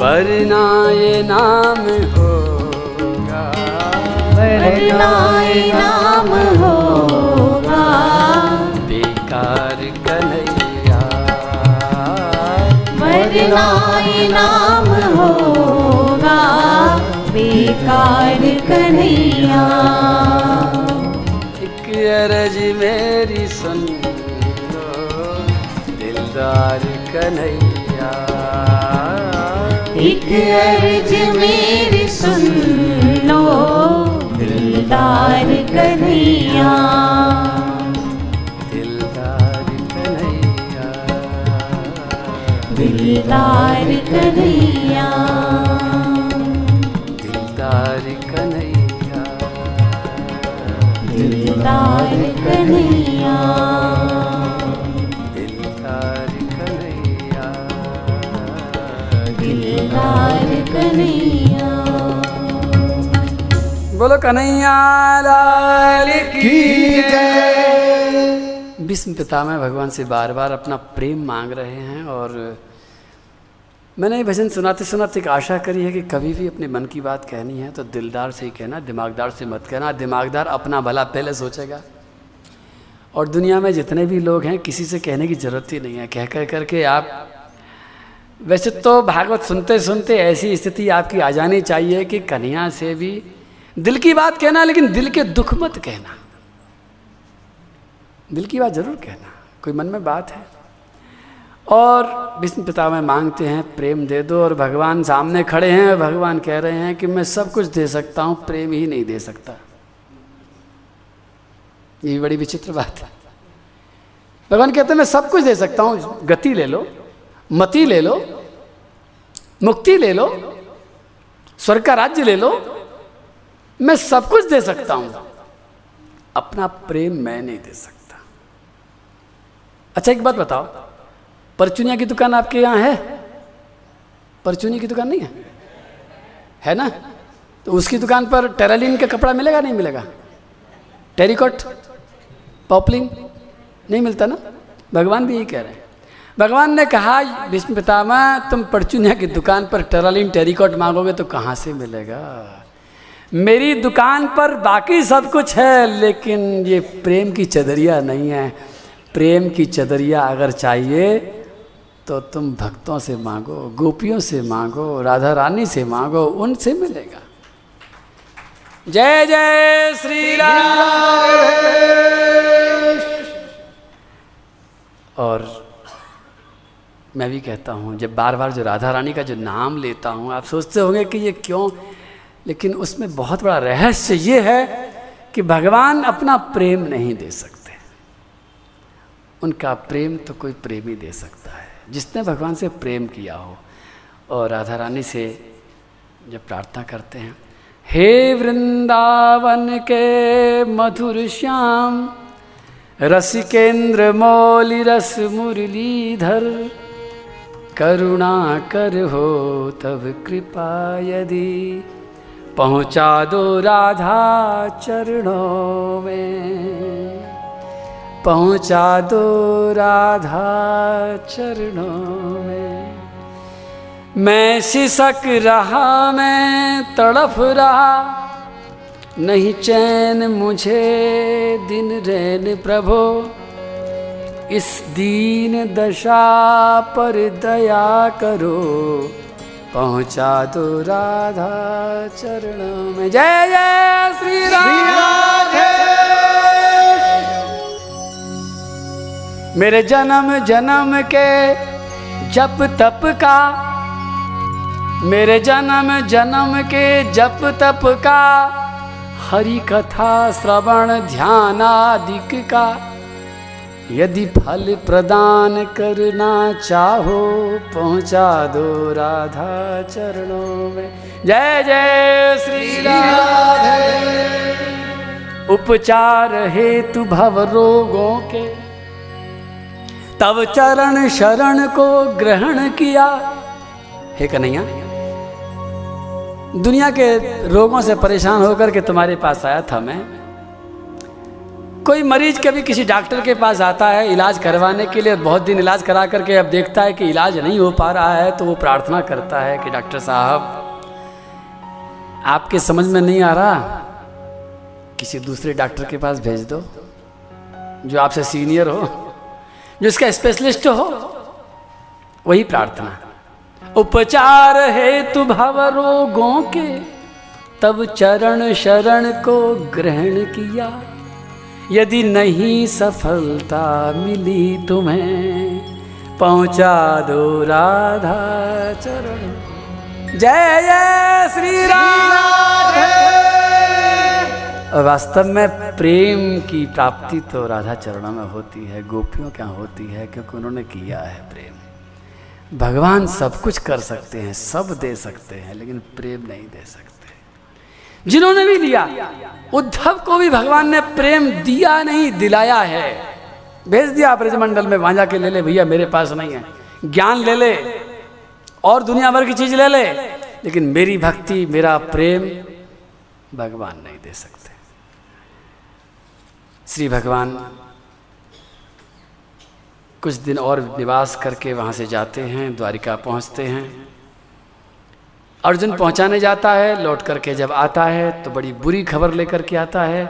वरना ये नाम होगा, वरना ये नाम होगा बेकार कन्हैया, वरना ये नाम होगा बेकार कन्हैया। एक अरज मेरी सुन लो दिलदार कन्हैया, एक अर्ज मेरी सुन लो दिलदार कन्हैया, दिलदार कन्हैया, दिलदार कन्हैया, दिलदार कन्हैया, दिलदार कन्हैया, दिलदार कन्हैया, दिलदार कन्हैया। बोलो कन्हैया लाल की जय। भीष्म पितामह भगवान से बार बार अपना प्रेम मांग रहे हैं, और मैंने ये भजन सुनाते सुनाते एक आशा करी है कि कभी भी अपने मन की बात कहनी है तो दिलदार से ही कहना, दिमागदार से मत कहना। दिमागदार अपना भला पहले सोचेगा, और दुनिया में जितने भी लोग हैं किसी से कहने की ज़रूरत ही नहीं है, कह कह करके आप वैसे तो भागवत सुनते सुनते ऐसी स्थिति आपकी आ जानी चाहिए कि कन्हैया से भी दिल की बात कहना, लेकिन दिल के दुख मत कहना, दिल की बात जरूर कहना, कोई मन में बात है। और भीष्म पितामह मांगते हैं प्रेम दे दो, और भगवान सामने खड़े हैं और भगवान कह रहे हैं कि मैं सब कुछ दे सकता हूँ, प्रेम ही नहीं दे सकता। ये भी बड़ी विचित्र बात है। भगवान कहते हैं मैं सब कुछ दे सकता हूँ, गति ले लो, मति ले लो, मुक्ति ले लो, स्वर्ग का राज्य ले लो, मैं सब कुछ दे सकता हूँ, अपना प्रेम मैं नहीं दे सकता। अच्छा एक बात बताओ, परचूनिया की दुकान आपके यहाँ है? परचूनी की दुकान नहीं है, है ना? तो उसकी दुकान पर टेरालिन का कपड़ा मिलेगा, नहीं मिलेगा? टेरिकॉट, पॉपलिन नहीं मिलता ना? भगवान भी यही कह रहे हैं। भगवान ने कहा भीष्म पितामह तुम परचूनिया की दुकान पर टेरालिन टेरिकॉट मांगोगे तो कहाँ से मिलेगा? मेरी दुकान पर बाकी सब कुछ है, लेकिन ये प्रेम की चदरिया नहीं है। प्रेम की चदरिया अगर चाहिए तो तुम भक्तों से मांगो, गोपियों से मांगो, राधा रानी से मांगो, उनसे मिलेगा। जय जय श्री राधे। और मैं भी कहता हूँ, जब बार बार जो राधा रानी का जो नाम लेता हूँ, आप सोचते होंगे कि ये क्यों, लेकिन उसमें बहुत बड़ा रहस्य ये है कि भगवान अपना प्रेम नहीं दे सकते, उनका प्रेम तो कोई प्रेमी दे सकता है जिसने भगवान से प्रेम किया हो। और राधा रानी से जब प्रार्थना करते हैं, हे वृंदावन के मधुर श्याम रसिकेंद्र मौलि रस मुरलीधर, करुणा कर हो तब कृपा यदि, पहुँचा दो राधा चरणों में, पहुँचा दो राधा चरणों में। मैं सिसक रहा, मैं तड़फ रहा, नहीं चैन मुझे दिन रैन प्रभो, इस दीन दशा पर दया करो, पहुँचा दो राधा चरणों में। जय जय श्री राधे। मेरे जन्म जन्म के जप तप का, मेरे जन्म जन्म के जप तप का, हरि कथा श्रवण ध्यान आदि का, यदि फल प्रदान करना चाहो पहुँचा दो राधा चरणों में। जय जय श्री राधे। उपचार हेतु भव रोगों के तब चरण शरण को ग्रहण किया। हे कन्हैया, दुनिया के रोगों से परेशान होकर के तुम्हारे पास आया था मैं। कोई मरीज कभी किसी डॉक्टर के पास आता है इलाज करवाने के लिए, बहुत दिन इलाज करा करके अब देखता है कि इलाज नहीं हो पा रहा है, तो वो प्रार्थना करता है कि डॉक्टर साहब आपके समझ में नहीं आ रहा, किसी दूसरे डॉक्टर के पास भेज दो जो आपसे सीनियर हो, जो इसका स्पेशलिस्ट हो। वही प्रार्थना, उपचार हेतु भव रोगों के तब चरण शरण को ग्रहण किया। यदि नहीं सफलता मिली तुम्हें पहुंचा दो राधा चरण। जय जय श्री राधे। वास्तव में प्रेम की प्राप्ति तो राधा चरणों में होती है, गोपियों क्या होती है, क्योंकि उन्होंने किया है प्रेम। भगवान सब कुछ कर सकते हैं, सब दे सकते हैं, लेकिन प्रेम नहीं दे सकते। जिन्होंने भी लिया, उद्धव को भी भगवान ने प्रेम दिया नहीं, दिलाया है। भेज दिया ब्रजमंडल में, वहां जाके ले ले भैया, मेरे पास नहीं है, ज्ञान ले ले और दुनिया भर की चीज ले ले, लेकिन मेरी भक्ति, मेरा प्रेम भगवान नहीं दे सकते। श्री भगवान कुछ दिन और निवास करके वहां से जाते हैं, द्वारिका पहुंचते हैं। अर्जुन पहुंचाने जाता है, लौट करके जब आता है तो बड़ी बुरी खबर लेकर के आता है,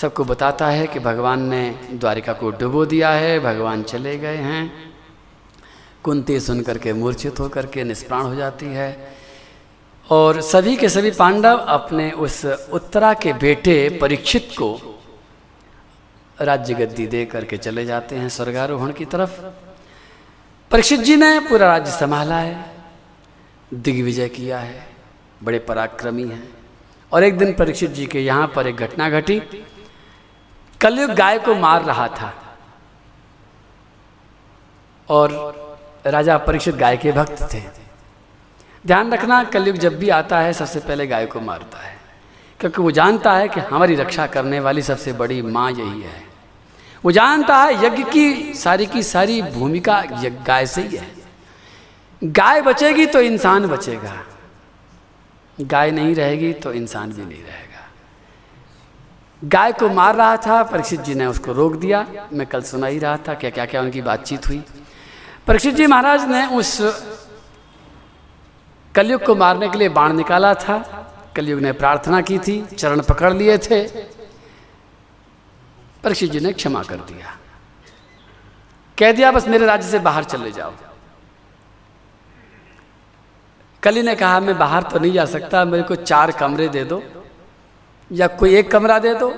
सबको बताता है कि भगवान ने द्वारिका को डुबो दिया है, भगवान चले गए हैं। कुंती सुन करके मूर्छित होकर के निष्प्राण हो जाती है और सभी के सभी पांडव अपने उस उत्तरा के बेटे परीक्षित को राज्य गद्दी दे करके चले जाते हैं स्वर्गारोहण की तरफ। परीक्षित जी ने पूरा राज्य संभाला है, दिग्विजय किया है, बड़े पराक्रमी हैं। और एक दिन परीक्षित जी के यहाँ पर एक घटना घटी। कलयुग गाय को मार रहा था और राजा परीक्षित गाय के भक्त थे। ध्यान रखना, कलयुग जब भी आता है सबसे पहले गाय को मारता है, क्योंकि वो जानता है कि हमारी रक्षा करने वाली सबसे बड़ी माँ यही है। वो जानता है यज्ञ की सारी भूमिका गाय से ही है। गाय बचेगी तो इंसान बचेगा, गाय नहीं रहेगी तो इंसान भी नहीं रहेगा। गाय को मार रहा था, परीक्षित जी ने उसको रोक दिया। मैं कल सुना ही रहा था क्या क्या क्या उनकी बातचीत हुई। परीक्षित जी महाराज ने उस कलयुग को मारने के लिए बाण निकाला था, कलयुग ने प्रार्थना की थी, चरण पकड़ लिए थे, परीक्षित जी ने क्षमा कर दिया, कह दिया बस मेरे राज्य से बाहर चले जाओ। कली ने कहा मैं बाहर तो नहीं जा सकता, मेरे को 4 कमरे दे दो या कोई 1 कमरा दे दो,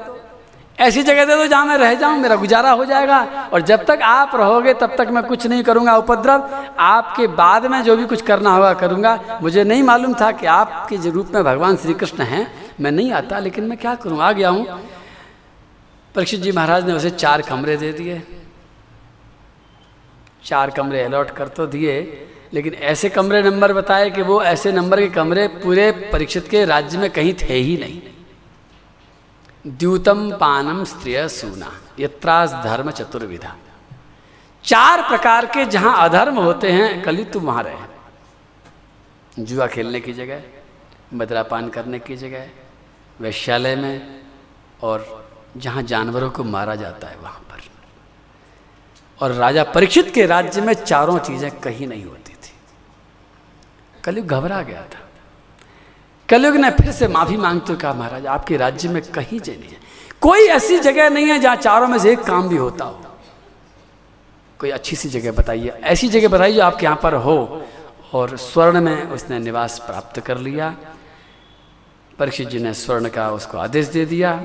ऐसी जगह दे दो जहाँ मैं रह जाऊँ, मेरा गुजारा हो जाएगा। और जब तक आप रहोगे तब तक मैं कुछ नहीं करूँगा उपद्रव, आपके बाद में जो भी कुछ करना होगा करूँगा। मुझे नहीं मालूम था कि आपके रूप में भगवान श्री कृष्ण हैं, मैं नहीं आता, लेकिन मैं क्या करूँ, आ गया हूँ। परीक्षित जी महाराज ने उसे 4 कमरे दे दिए। 4 कमरे अलॉट कर तो दिए, लेकिन ऐसे कमरे नंबर बताए कि वो ऐसे नंबर के कमरे पूरे परीक्षित के राज्य में कहीं थे ही नहीं। द्यूतम पानम स्त्रिय सूना यत्रास धर्म चतुर्विधा, 4 प्रकार के जहां अधर्म होते हैं कली तुम वहां रहे। जुआ खेलने की जगह, मदरापान करने की जगह, वैश्यालय में, और जहां जानवरों को मारा जाता है वहां पर। और राजा परीक्षित के राज्य में 4 चीजें कहीं नहीं होती। कलयुग घबरा गया था। कलयुग ने फिर से माफी मांगते हुए कहा महाराज आपके राज्य में कहीं जगह नहीं है, कोई ऐसी जगह नहीं है जहां 4 में से 1 काम भी होता हो। कोई अच्छी सी जगह बताइए, ऐसी जगह बताइए जो आपके यहाँ पर हो। और स्वर्ण में उसने निवास प्राप्त कर लिया। परीक्षित जी ने स्वर्ण का उसको आदेश दे दिया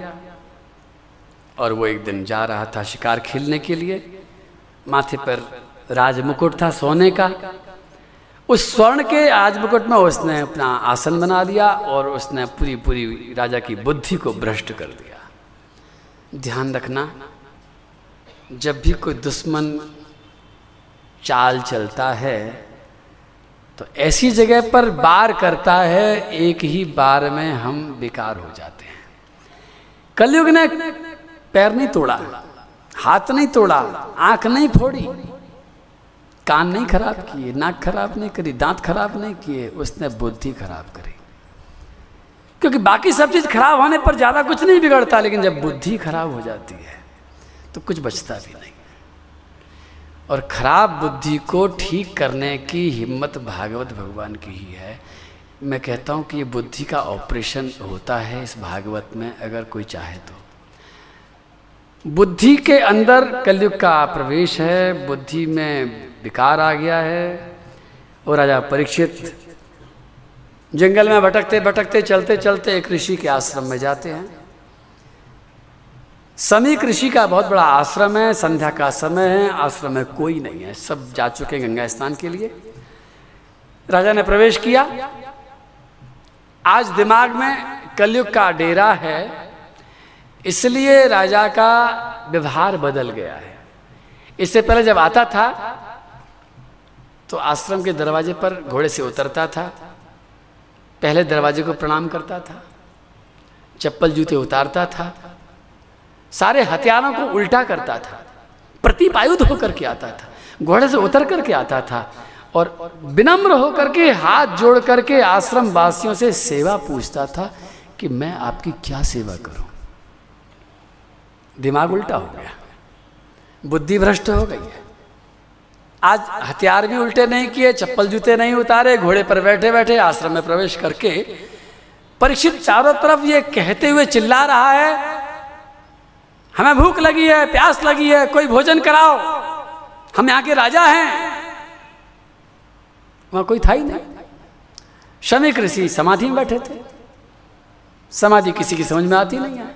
और वो एक दिन जा रहा था शिकार खेलने के लिए। माथे पर राजमुकुट था सोने का, उस स्वर्ण के राजमुकुट में उसने अपना आसन बना लिया और उसने पूरी पूरी राजा की बुद्धि को भ्रष्ट कर दिया। ध्यान रखना, जब भी कोई दुश्मन चाल चलता है तो ऐसी जगह पर वार करता है, एक ही बार में हम बेकार हो जाते हैं। कलयुग ने पैर नहीं तोड़ा, हाथ नहीं तोड़ा, आंख नहीं फोड़ी, कान नहीं खराब किए, नाक खराब नहीं करी, दांत खराब नहीं किए, उसने बुद्धि खराब करी। क्योंकि बाकी सब चीज़ खराब होने पर ज़्यादा कुछ नहीं बिगड़ता, लेकिन जब बुद्धि खराब हो जाती है तो कुछ बचता भी नहीं। और खराब बुद्धि को ठीक करने की हिम्मत भागवत भगवान की ही है। मैं कहता हूँ कि ये बुद्धि का ऑपरेशन होता है इस भागवत में, अगर कोई चाहे तो। बुद्धि के अंदर कलयुग का प्रवेश है, बुद्धि में विकार आ गया है। और राजा परीक्षित जंगल में भटकते भटकते चलते चलते एक ऋषि के आश्रम में जाते हैं। शमीक ऋषि का बहुत बड़ा आश्रम है, संध्या का समय है, आश्रम में कोई नहीं है, सब जा चुके हैं गंगा स्नान के लिए। राजा ने प्रवेश किया। आज दिमाग में कलयुग का डेरा है, इसलिए राजा का व्यवहार बदल गया है। इससे पहले जब आता था तो आश्रम के दरवाजे पर घोड़े से उतरता था, पहले दरवाजे को प्रणाम करता था, चप्पल जूते उतारता था, सारे हथियारों को उल्टा करता था, प्रतिपायुध होकर के आता था, घोड़े से उतर करके आता था और विनम्र होकर के हाथ जोड़ करके आश्रम वासियों से सेवा पूछता था कि मैं आपकी क्या सेवा करूं। दिमाग उल्टा हो गया, बुद्धि भ्रष्ट हो गई है। आज हथियार भी उल्टे नहीं किए, चप्पल जूते नहीं उतारे, घोड़े पर बैठे बैठे आश्रम में प्रवेश करके परीक्षित चारों तरफ ये कहते हुए चिल्ला रहा है, हमें भूख लगी है, प्यास लगी है, कोई भोजन कराओ, हम यहाँ के राजा हैं। वहाँ कोई था ही नहीं। शमीक ऋषि समाधि में बैठे थे, समाधि किसी की समझ में आती नहीं है।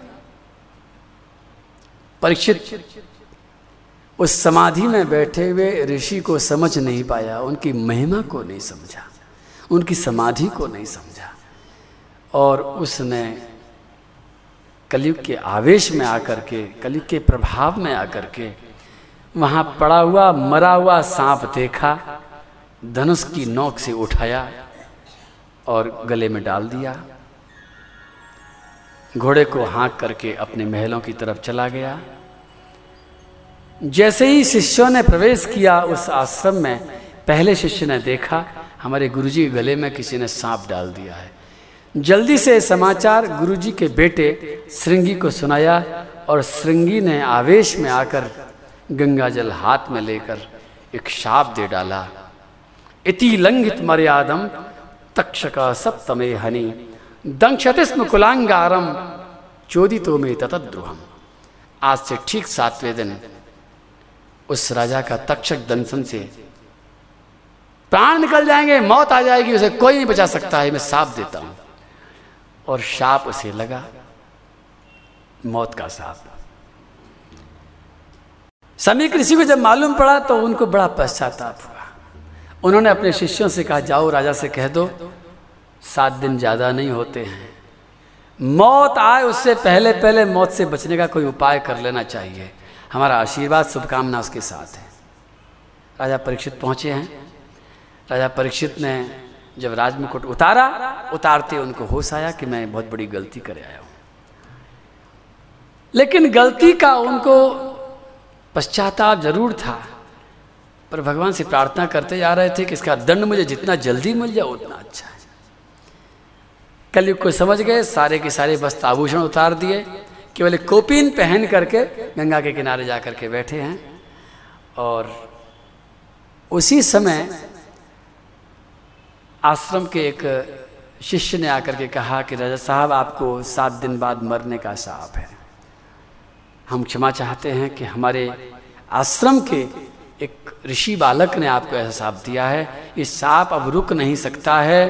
परीक्षित उस समाधि में बैठे हुए ऋषि को समझ नहीं पाया, उनकी महिमा को नहीं समझा, उनकी समाधि को नहीं समझा, और उसने कलयुग के आवेश में आकर के, कलयुग के प्रभाव में आकर के वहाँ पड़ा हुआ मरा हुआ सांप देखा, धनुष की नोक से उठाया और गले में डाल दिया, घोड़े को हाँक करके अपने महलों की तरफ चला गया। जैसे ही शिष्यों ने प्रवेश किया उस आश्रम में, पहले शिष्य ने देखा हमारे गुरुजी के गले में किसी ने सांप डाल दिया है। जल्दी से समाचार गुरुजी के बेटे श्रृंगी को सुनाया और श्रृंगी ने आवेश में आकर गंगा जल हाथ में लेकर एक शाप दे डाला, इति लंघित मर्यादम तक्षका सप्तमे हनी दंशतिस्म कुलांगारम चोदितो में ततद्रुहम। आज से ठीक 7वें दिन उस राजा का तक्षक दंशन से प्राण निकल जाएंगे, मौत आ जाएगी, उसे कोई नहीं बचा सकता है, मैं साप देता हूं। और शाप उसे लगा, मौत का साप। शमीक ऋषि को जब मालूम पड़ा तो उनको बड़ा पश्चाताप हुआ। उन्होंने अपने शिष्यों से कहा, जाओ राजा से कह दो 7 दिन ज़्यादा नहीं होते हैं, मौत आए उससे पहले पहले मौत से बचने का कोई उपाय कर लेना चाहिए। हमारा आशीर्वाद शुभकामना उसके साथ है। राजा परीक्षित पहुँचे हैं। राजा परीक्षित ने जब राजमुकुट उतारा, उतारते उनको होश आया कि मैं बहुत बड़ी गलती कर आया हूँ, लेकिन गलती का उनको पश्चाताप जरूर था। पर भगवान से प्रार्थना करते जा रहे थे कि इसका दंड मुझे जितना जल्दी मिल जाए उतना अच्छा है। कलयुग को समझ गए, सारे के सारे वस्त्र आभूषण उतार दिए, केवल कोपीन पहन करके गंगा के किनारे जा करके बैठे हैं। और उसी समय आश्रम के एक शिष्य ने आकर के कहा कि राजा साहब, आपको 7 दिन बाद मरने का शाप है, हम क्षमा चाहते हैं कि हमारे आश्रम के एक ऋषि बालक ने आपको ऐसा शाप दिया है, ये शाप अब रुक नहीं सकता है।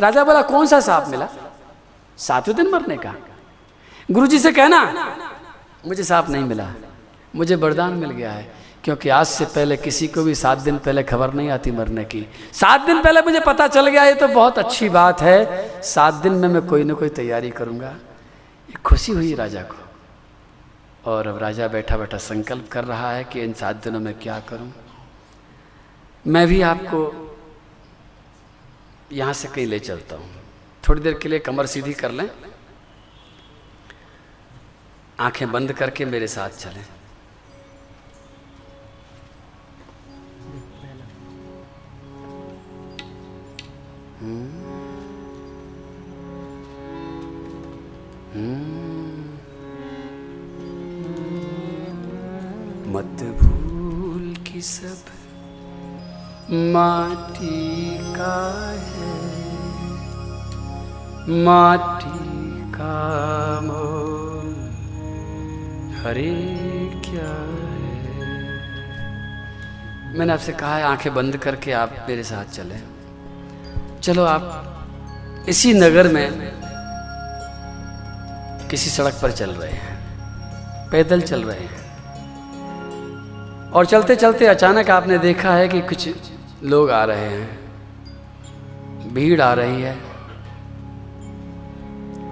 राजा बोला, कौन सा सांप मिला? 7वें दिन मरने का। गुरुजी से कहना मुझे सांप नहीं मिला, मुझे वरदान मिल गया है, क्योंकि आज से पहले किसी को भी 7 दिन पहले खबर नहीं आती मरने की। 7 दिन पहले मुझे पता चल गया, ये तो बहुत अच्छी बात है। 7 दिन में मैं कोई ना कोई तैयारी करूँगा। खुशी हुई राजा को। और अब राजा बैठा बैठा संकल्प कर रहा है कि इन 7 दिनों में क्या करूं। मैं भी आपको यहाँ से कहीं ले चलता हूँ, थोड़ी देर के लिए कमर सीधी कर लें, आंखें बंद करके मेरे साथ चलें। मत भूल कि सब माटी का है, माटी का मोल हरे क्या है। मैंने आपसे कहा है आंखें बंद करके आप मेरे साथ चले। चलो आप इसी नगर में किसी सड़क पर चल रहे हैं, पैदल चल रहे हैं, और चलते चलते अचानक आपने देखा है कि कुछ लोग आ रहे हैं, भीड़ आ रही है।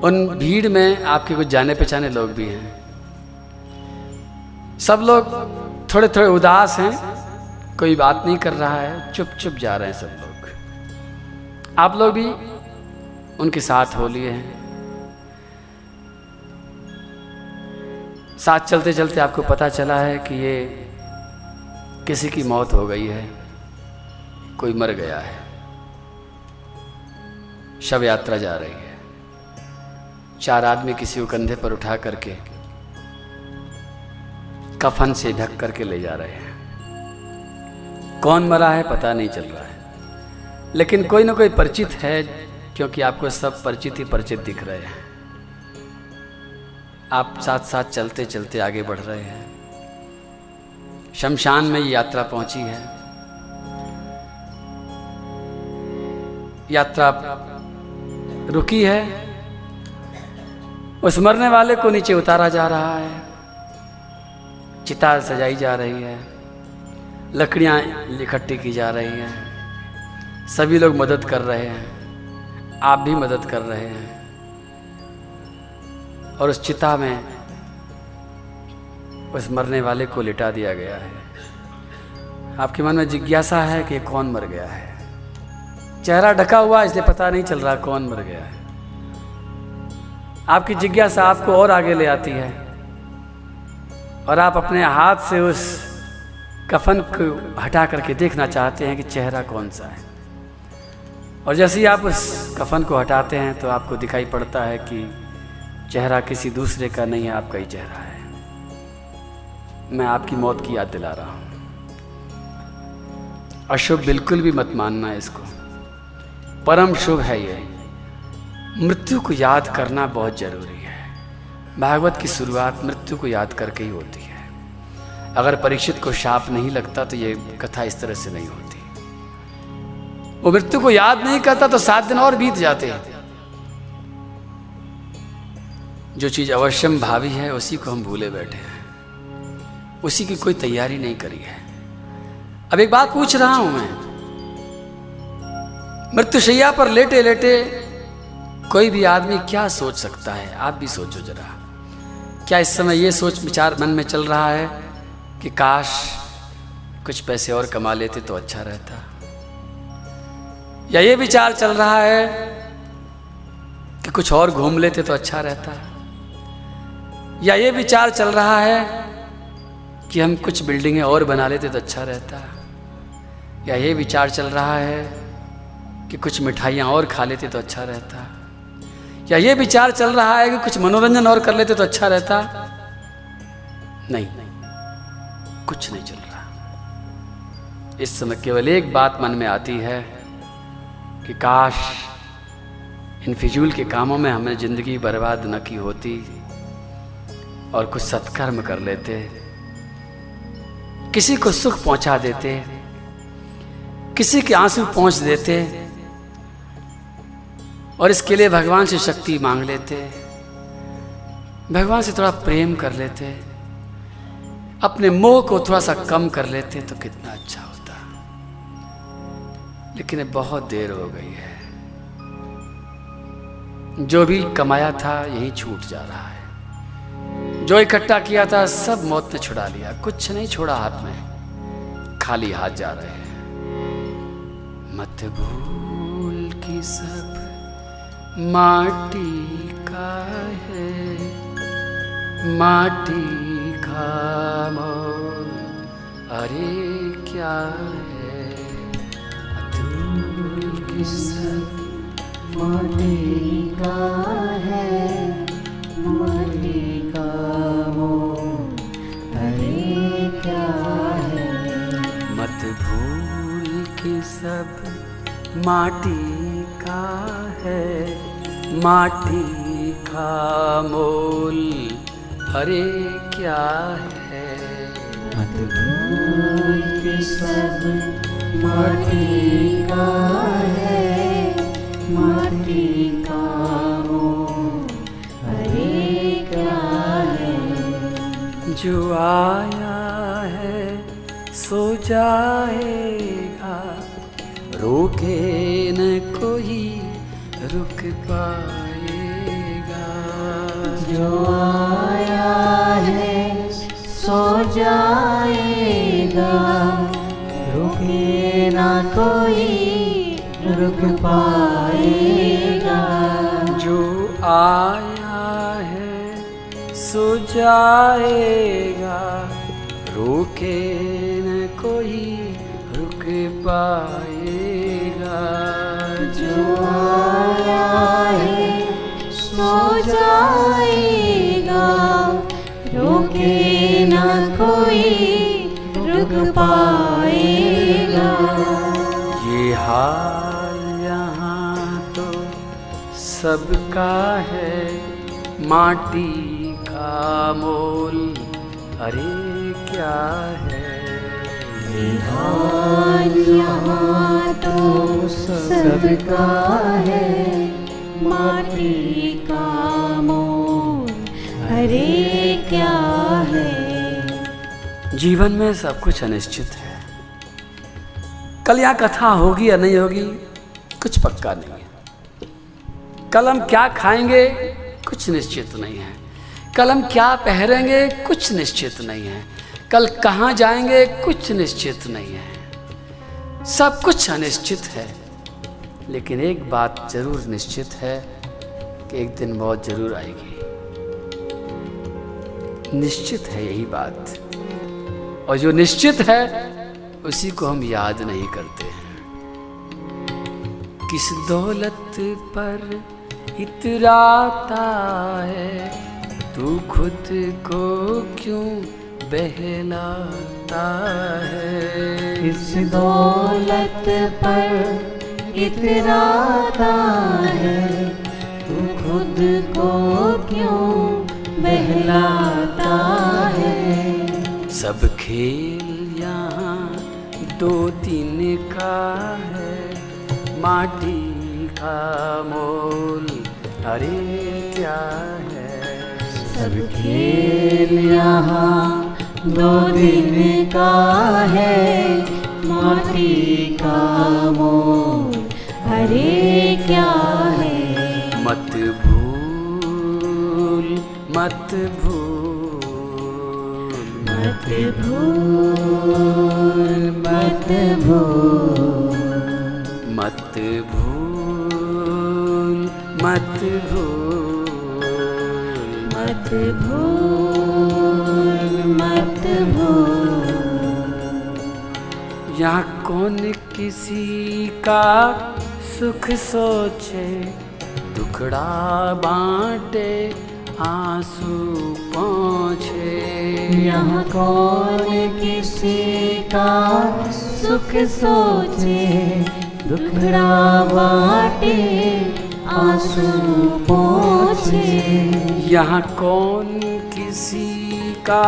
उन भीड़ में आपके कुछ जाने पहचाने लोग भी हैं। सब लोग थोड़े थोड़े उदास हैं, कोई बात नहीं कर रहा है, चुप चुप जा रहे हैं सब लोग। आप लोग भी उनके साथ हो लिए हैं। साथ चलते चलते आपको पता चला है कि ये किसी की मौत हो गई है, कोई मर गया है, शव यात्रा जा रही है। 4 आदमी किसी को कंधे पर उठा करके कफन से ढक करके ले जा रहे हैं। कौन मरा है पता नहीं चल रहा है, लेकिन कोई ना कोई परिचित है, क्योंकि आपको सब परिचित दिख रहे हैं। आप साथ साथ चलते चलते आगे बढ़ रहे हैं। शमशान में ये यात्रा पहुंची है। यात्रा रुकी है, उस मरने वाले को नीचे उतारा जा रहा है, चिता सजाई जा रही है, लकड़ियां इकट्ठी की जा रही हैं, सभी लोग मदद कर रहे हैं, आप भी मदद कर रहे हैं। और उस चिता में उस मरने वाले को लिटा दिया गया है। आपके मन में जिज्ञासा है कि कौन मर गया है, चेहरा ढका हुआ इसलिए पता नहीं चल रहा कौन मर गया है। आपकी जिज्ञासा आपको और आगे ले आती है, और आप अपने हाथ से उस कफन को हटा करके देखना चाहते हैं कि चेहरा कौन सा है। और जैसे ही आप उस कफन को हटाते हैं तो आपको दिखाई पड़ता है कि चेहरा किसी दूसरे का नहीं है, आपका ही चेहरा है। मैं आपकी मौत की याद दिला रहा हूं। अशुभ बिल्कुल भी मत मानना, इसको परम शुभ है। ये मृत्यु को याद करना बहुत जरूरी है। भागवत की शुरुआत मृत्यु को याद करके ही होती है। अगर परीक्षित को शाप नहीं लगता तो ये कथा इस तरह से नहीं होती। वो मृत्यु को याद नहीं करता तो 7 दिन और बीत जाते हैं। जो चीज अवश्यम भावी है उसी को हम भूले बैठे हैं, उसी की कोई तैयारी नहीं करी है। अब एक बात पूछ रहा हूं मैं, मृत्युशैया पर लेटे लेटे कोई भी आदमी क्या सोच सकता है? आप भी सोचो जरा, क्या इस समय ये सोच विचार मन में चल रहा है कि काश कुछ पैसे और कमा लेते तो अच्छा रहता, या ये विचार चल रहा है कि कुछ और घूम लेते तो अच्छा रहता, या ये विचार चल रहा है कि हम कुछ बिल्डिंगें और बना लेते तो अच्छा रहता, या ये विचार चल रहा है कि कुछ मिठाइयाँ और खा लेते तो अच्छा रहता, या ये विचार चल रहा है कि कुछ मनोरंजन और कर लेते तो अच्छा रहता? नहीं, कुछ नहीं चल रहा। इस समय केवल एक बात मन में आती है कि काश इन फिजूल के कामों में हमने जिंदगी बर्बाद न की होती और कुछ सत्कर्म कर लेते, किसी को सुख पहुंचा देते, किसी के आंसू पहुंच देते, और इसके लिए भगवान से शक्ति मांग लेते, भगवान से थोड़ा प्रेम कर लेते, अपने मोह को थोड़ा सा कम कर लेते तो कितना अच्छा होता। लेकिन अब बहुत देर हो गई है। जो भी कमाया था यही छूट जा रहा है। जो इकट्ठा किया था सब मौत ने छुड़ा लिया, कुछ नहीं छोड़ा हाथ में, खाली हाथ जा रहे हैं। मत भूल कि सब माटी का है, माटी का मोल अरे क्या है, मत भूल कि सब माटी का है, माटी का मोल अरे क्या है, मत भूल कि सब माटी का है, माटी का मोल अरे क्या है, मत भूल कि सब माटी का है, माटी का मोल अरे क्या है। जो आया है सो जाएगा, रोके न कोई रुक पाएगा, जो आया है सो जाएगा, रुके ना कोई रुक पाएगा, जो आया है सो जाएगा, रुके न कोई रुक पाएगा, जो आया है सो जाएगा, रुके ना कोई रुक पाएगा। ये हाल यहाँ तो सबका है, माटी का मोल अरे क्या है, ये हाल यहाँ तो सबका है, माटी का मोल अरे क्या है। जीवन में सब कुछ अनिश्चित है, कल यह कथा होगी या नहीं होगी कुछ पक्का नहीं है, कल हम क्या खाएंगे कुछ निश्चित नहीं है, कल हम क्या पहनेंगे कुछ निश्चित नहीं है, कल कहाँ जाएंगे कुछ निश्चित नहीं है, सब कुछ अनिश्चित है। लेकिन एक बात जरूर निश्चित है कि एक दिन मौत जरूर आएगी, निश्चित है यही बात, और जो निश्चित है उसी को हम याद नहीं करते हैं। किस दौलत पर इतराता है तू, खुद को क्यों बहलाता है, किस दौलत पर इतराता है तू, खुद को क्यों बहलाता है। सब खेल यहाँ दो तीन का है, माटी का मोल अरे क्या है, सब खेल यहाँ दो तीन का है, माटी का मोल अरे क्या है। मत भूल मत भूल मत भूल मत भूल मत भूल मत भूल मत भूल। यहाँ कौन किसी का सुख सोचे, दुखड़ा बांटे आंसू पहुँचे, यहाँ कौन किसी का सुख सोचे, दुखड़ा बांटे आंसू पहुँचे, यहाँ कौन किसी का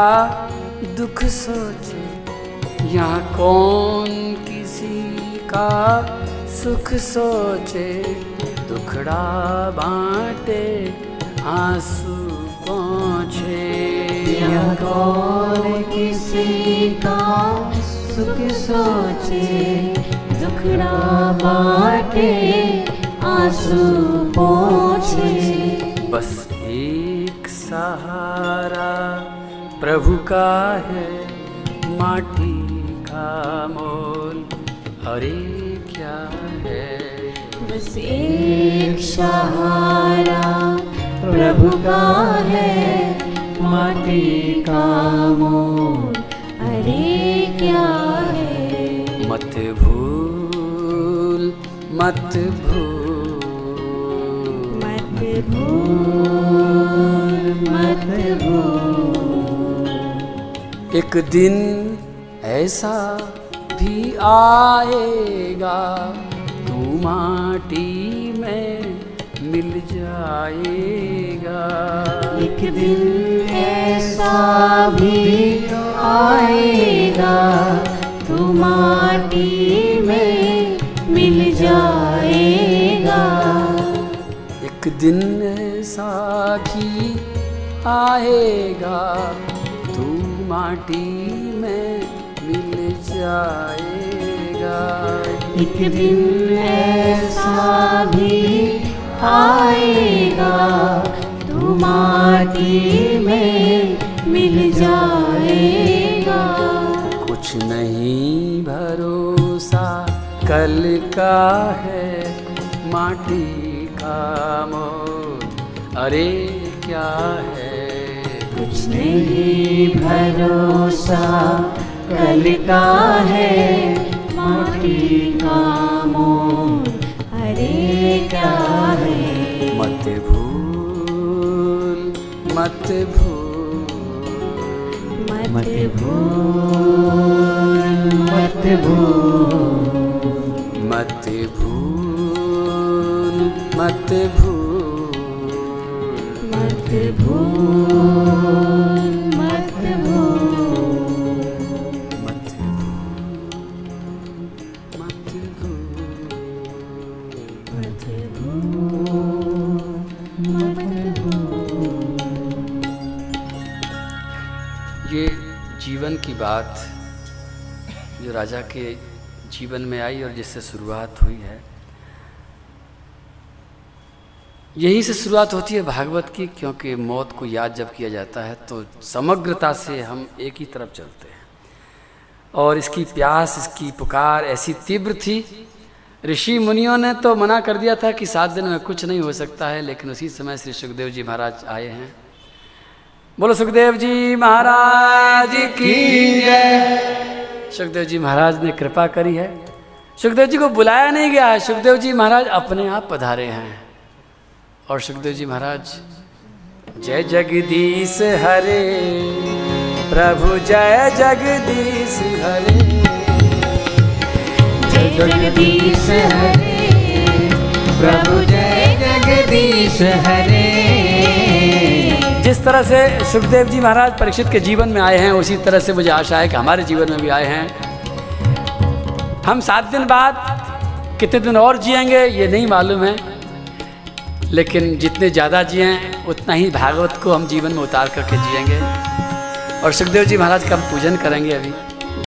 दुख सोचे, यहाँ कौन किसी का सुख सोचे, दुखड़ा बांटे आंसू पहुँचे, यहाँ कौन किसी का सुख सोचे, दुखड़ा बांटे आंसू पहुँचे। बस एक सहारा प्रभु का है माटी का मोल। अरे क्या है बस एक सहारा प्रभु का है माटी का मोल। अरे क्या है मत भूल मत भूल मत भूल। एक दिन ऐसा भी आएगा तू माटी में मिल जाएगा। एक दिन ऐसा भी आएगा तू माटी में मिल जाएगा। एक दिन ऐसा भी आएगा तू माटी में मिल जाएगा। एक दिन ऐसा भी आएगा तू माटी में मिल जाएगा। कुछ नहीं भरोसा कल का है माटी का मोल। अरे क्या है कुछ नहीं भरोसा कल का है माटी का मोल। अरे क्या है मत भूल मत भूल मत भूल मत भूल मत भूल मत भूल मत भूल मत भूल मत भूल। ये जीवन की बात जो राजा के जीवन में आई और जिससे शुरुआत हुई है, यहीं से शुरुआत होती है भागवत की। क्योंकि मौत को याद जब किया जाता है तो समग्रता से हम एक ही तरफ चलते हैं। और इसकी प्यास, इसकी पुकार ऐसी तीव्र थी, ऋषि मुनियों ने तो मना कर दिया था कि 7 दिन में कुछ नहीं हो सकता है। लेकिन उसी समय श्री शुकदेव जी महाराज आए हैं। बोलो शुकदेव जी महाराज की जय। शुकदेव जी महाराज ने कृपा करी है। शुकदेव जी को बुलाया नहीं गया है, शुकदेव जी महाराज अपने आप पधारे हैं। और शुकदेव जी महाराज जय जगदीश हरे प्रभु जय जगदीश हरे जय जगदीश हरे प्रभु जय जगदीश हरे। जिस तरह से शुकदेव जी महाराज परीक्षित के जीवन में आए हैं, उसी तरह से मुझे आशा है कि हमारे जीवन में भी आए हैं। हम 7 दिन बाद कितने दिन और जिएंगे ये नहीं मालूम है, लेकिन जितने ज़्यादा जिएँ उतना ही भागवत को हम जीवन में उतार करके जिएंगे। और शुकदेव जी महाराज का हम पूजन करेंगे अभी।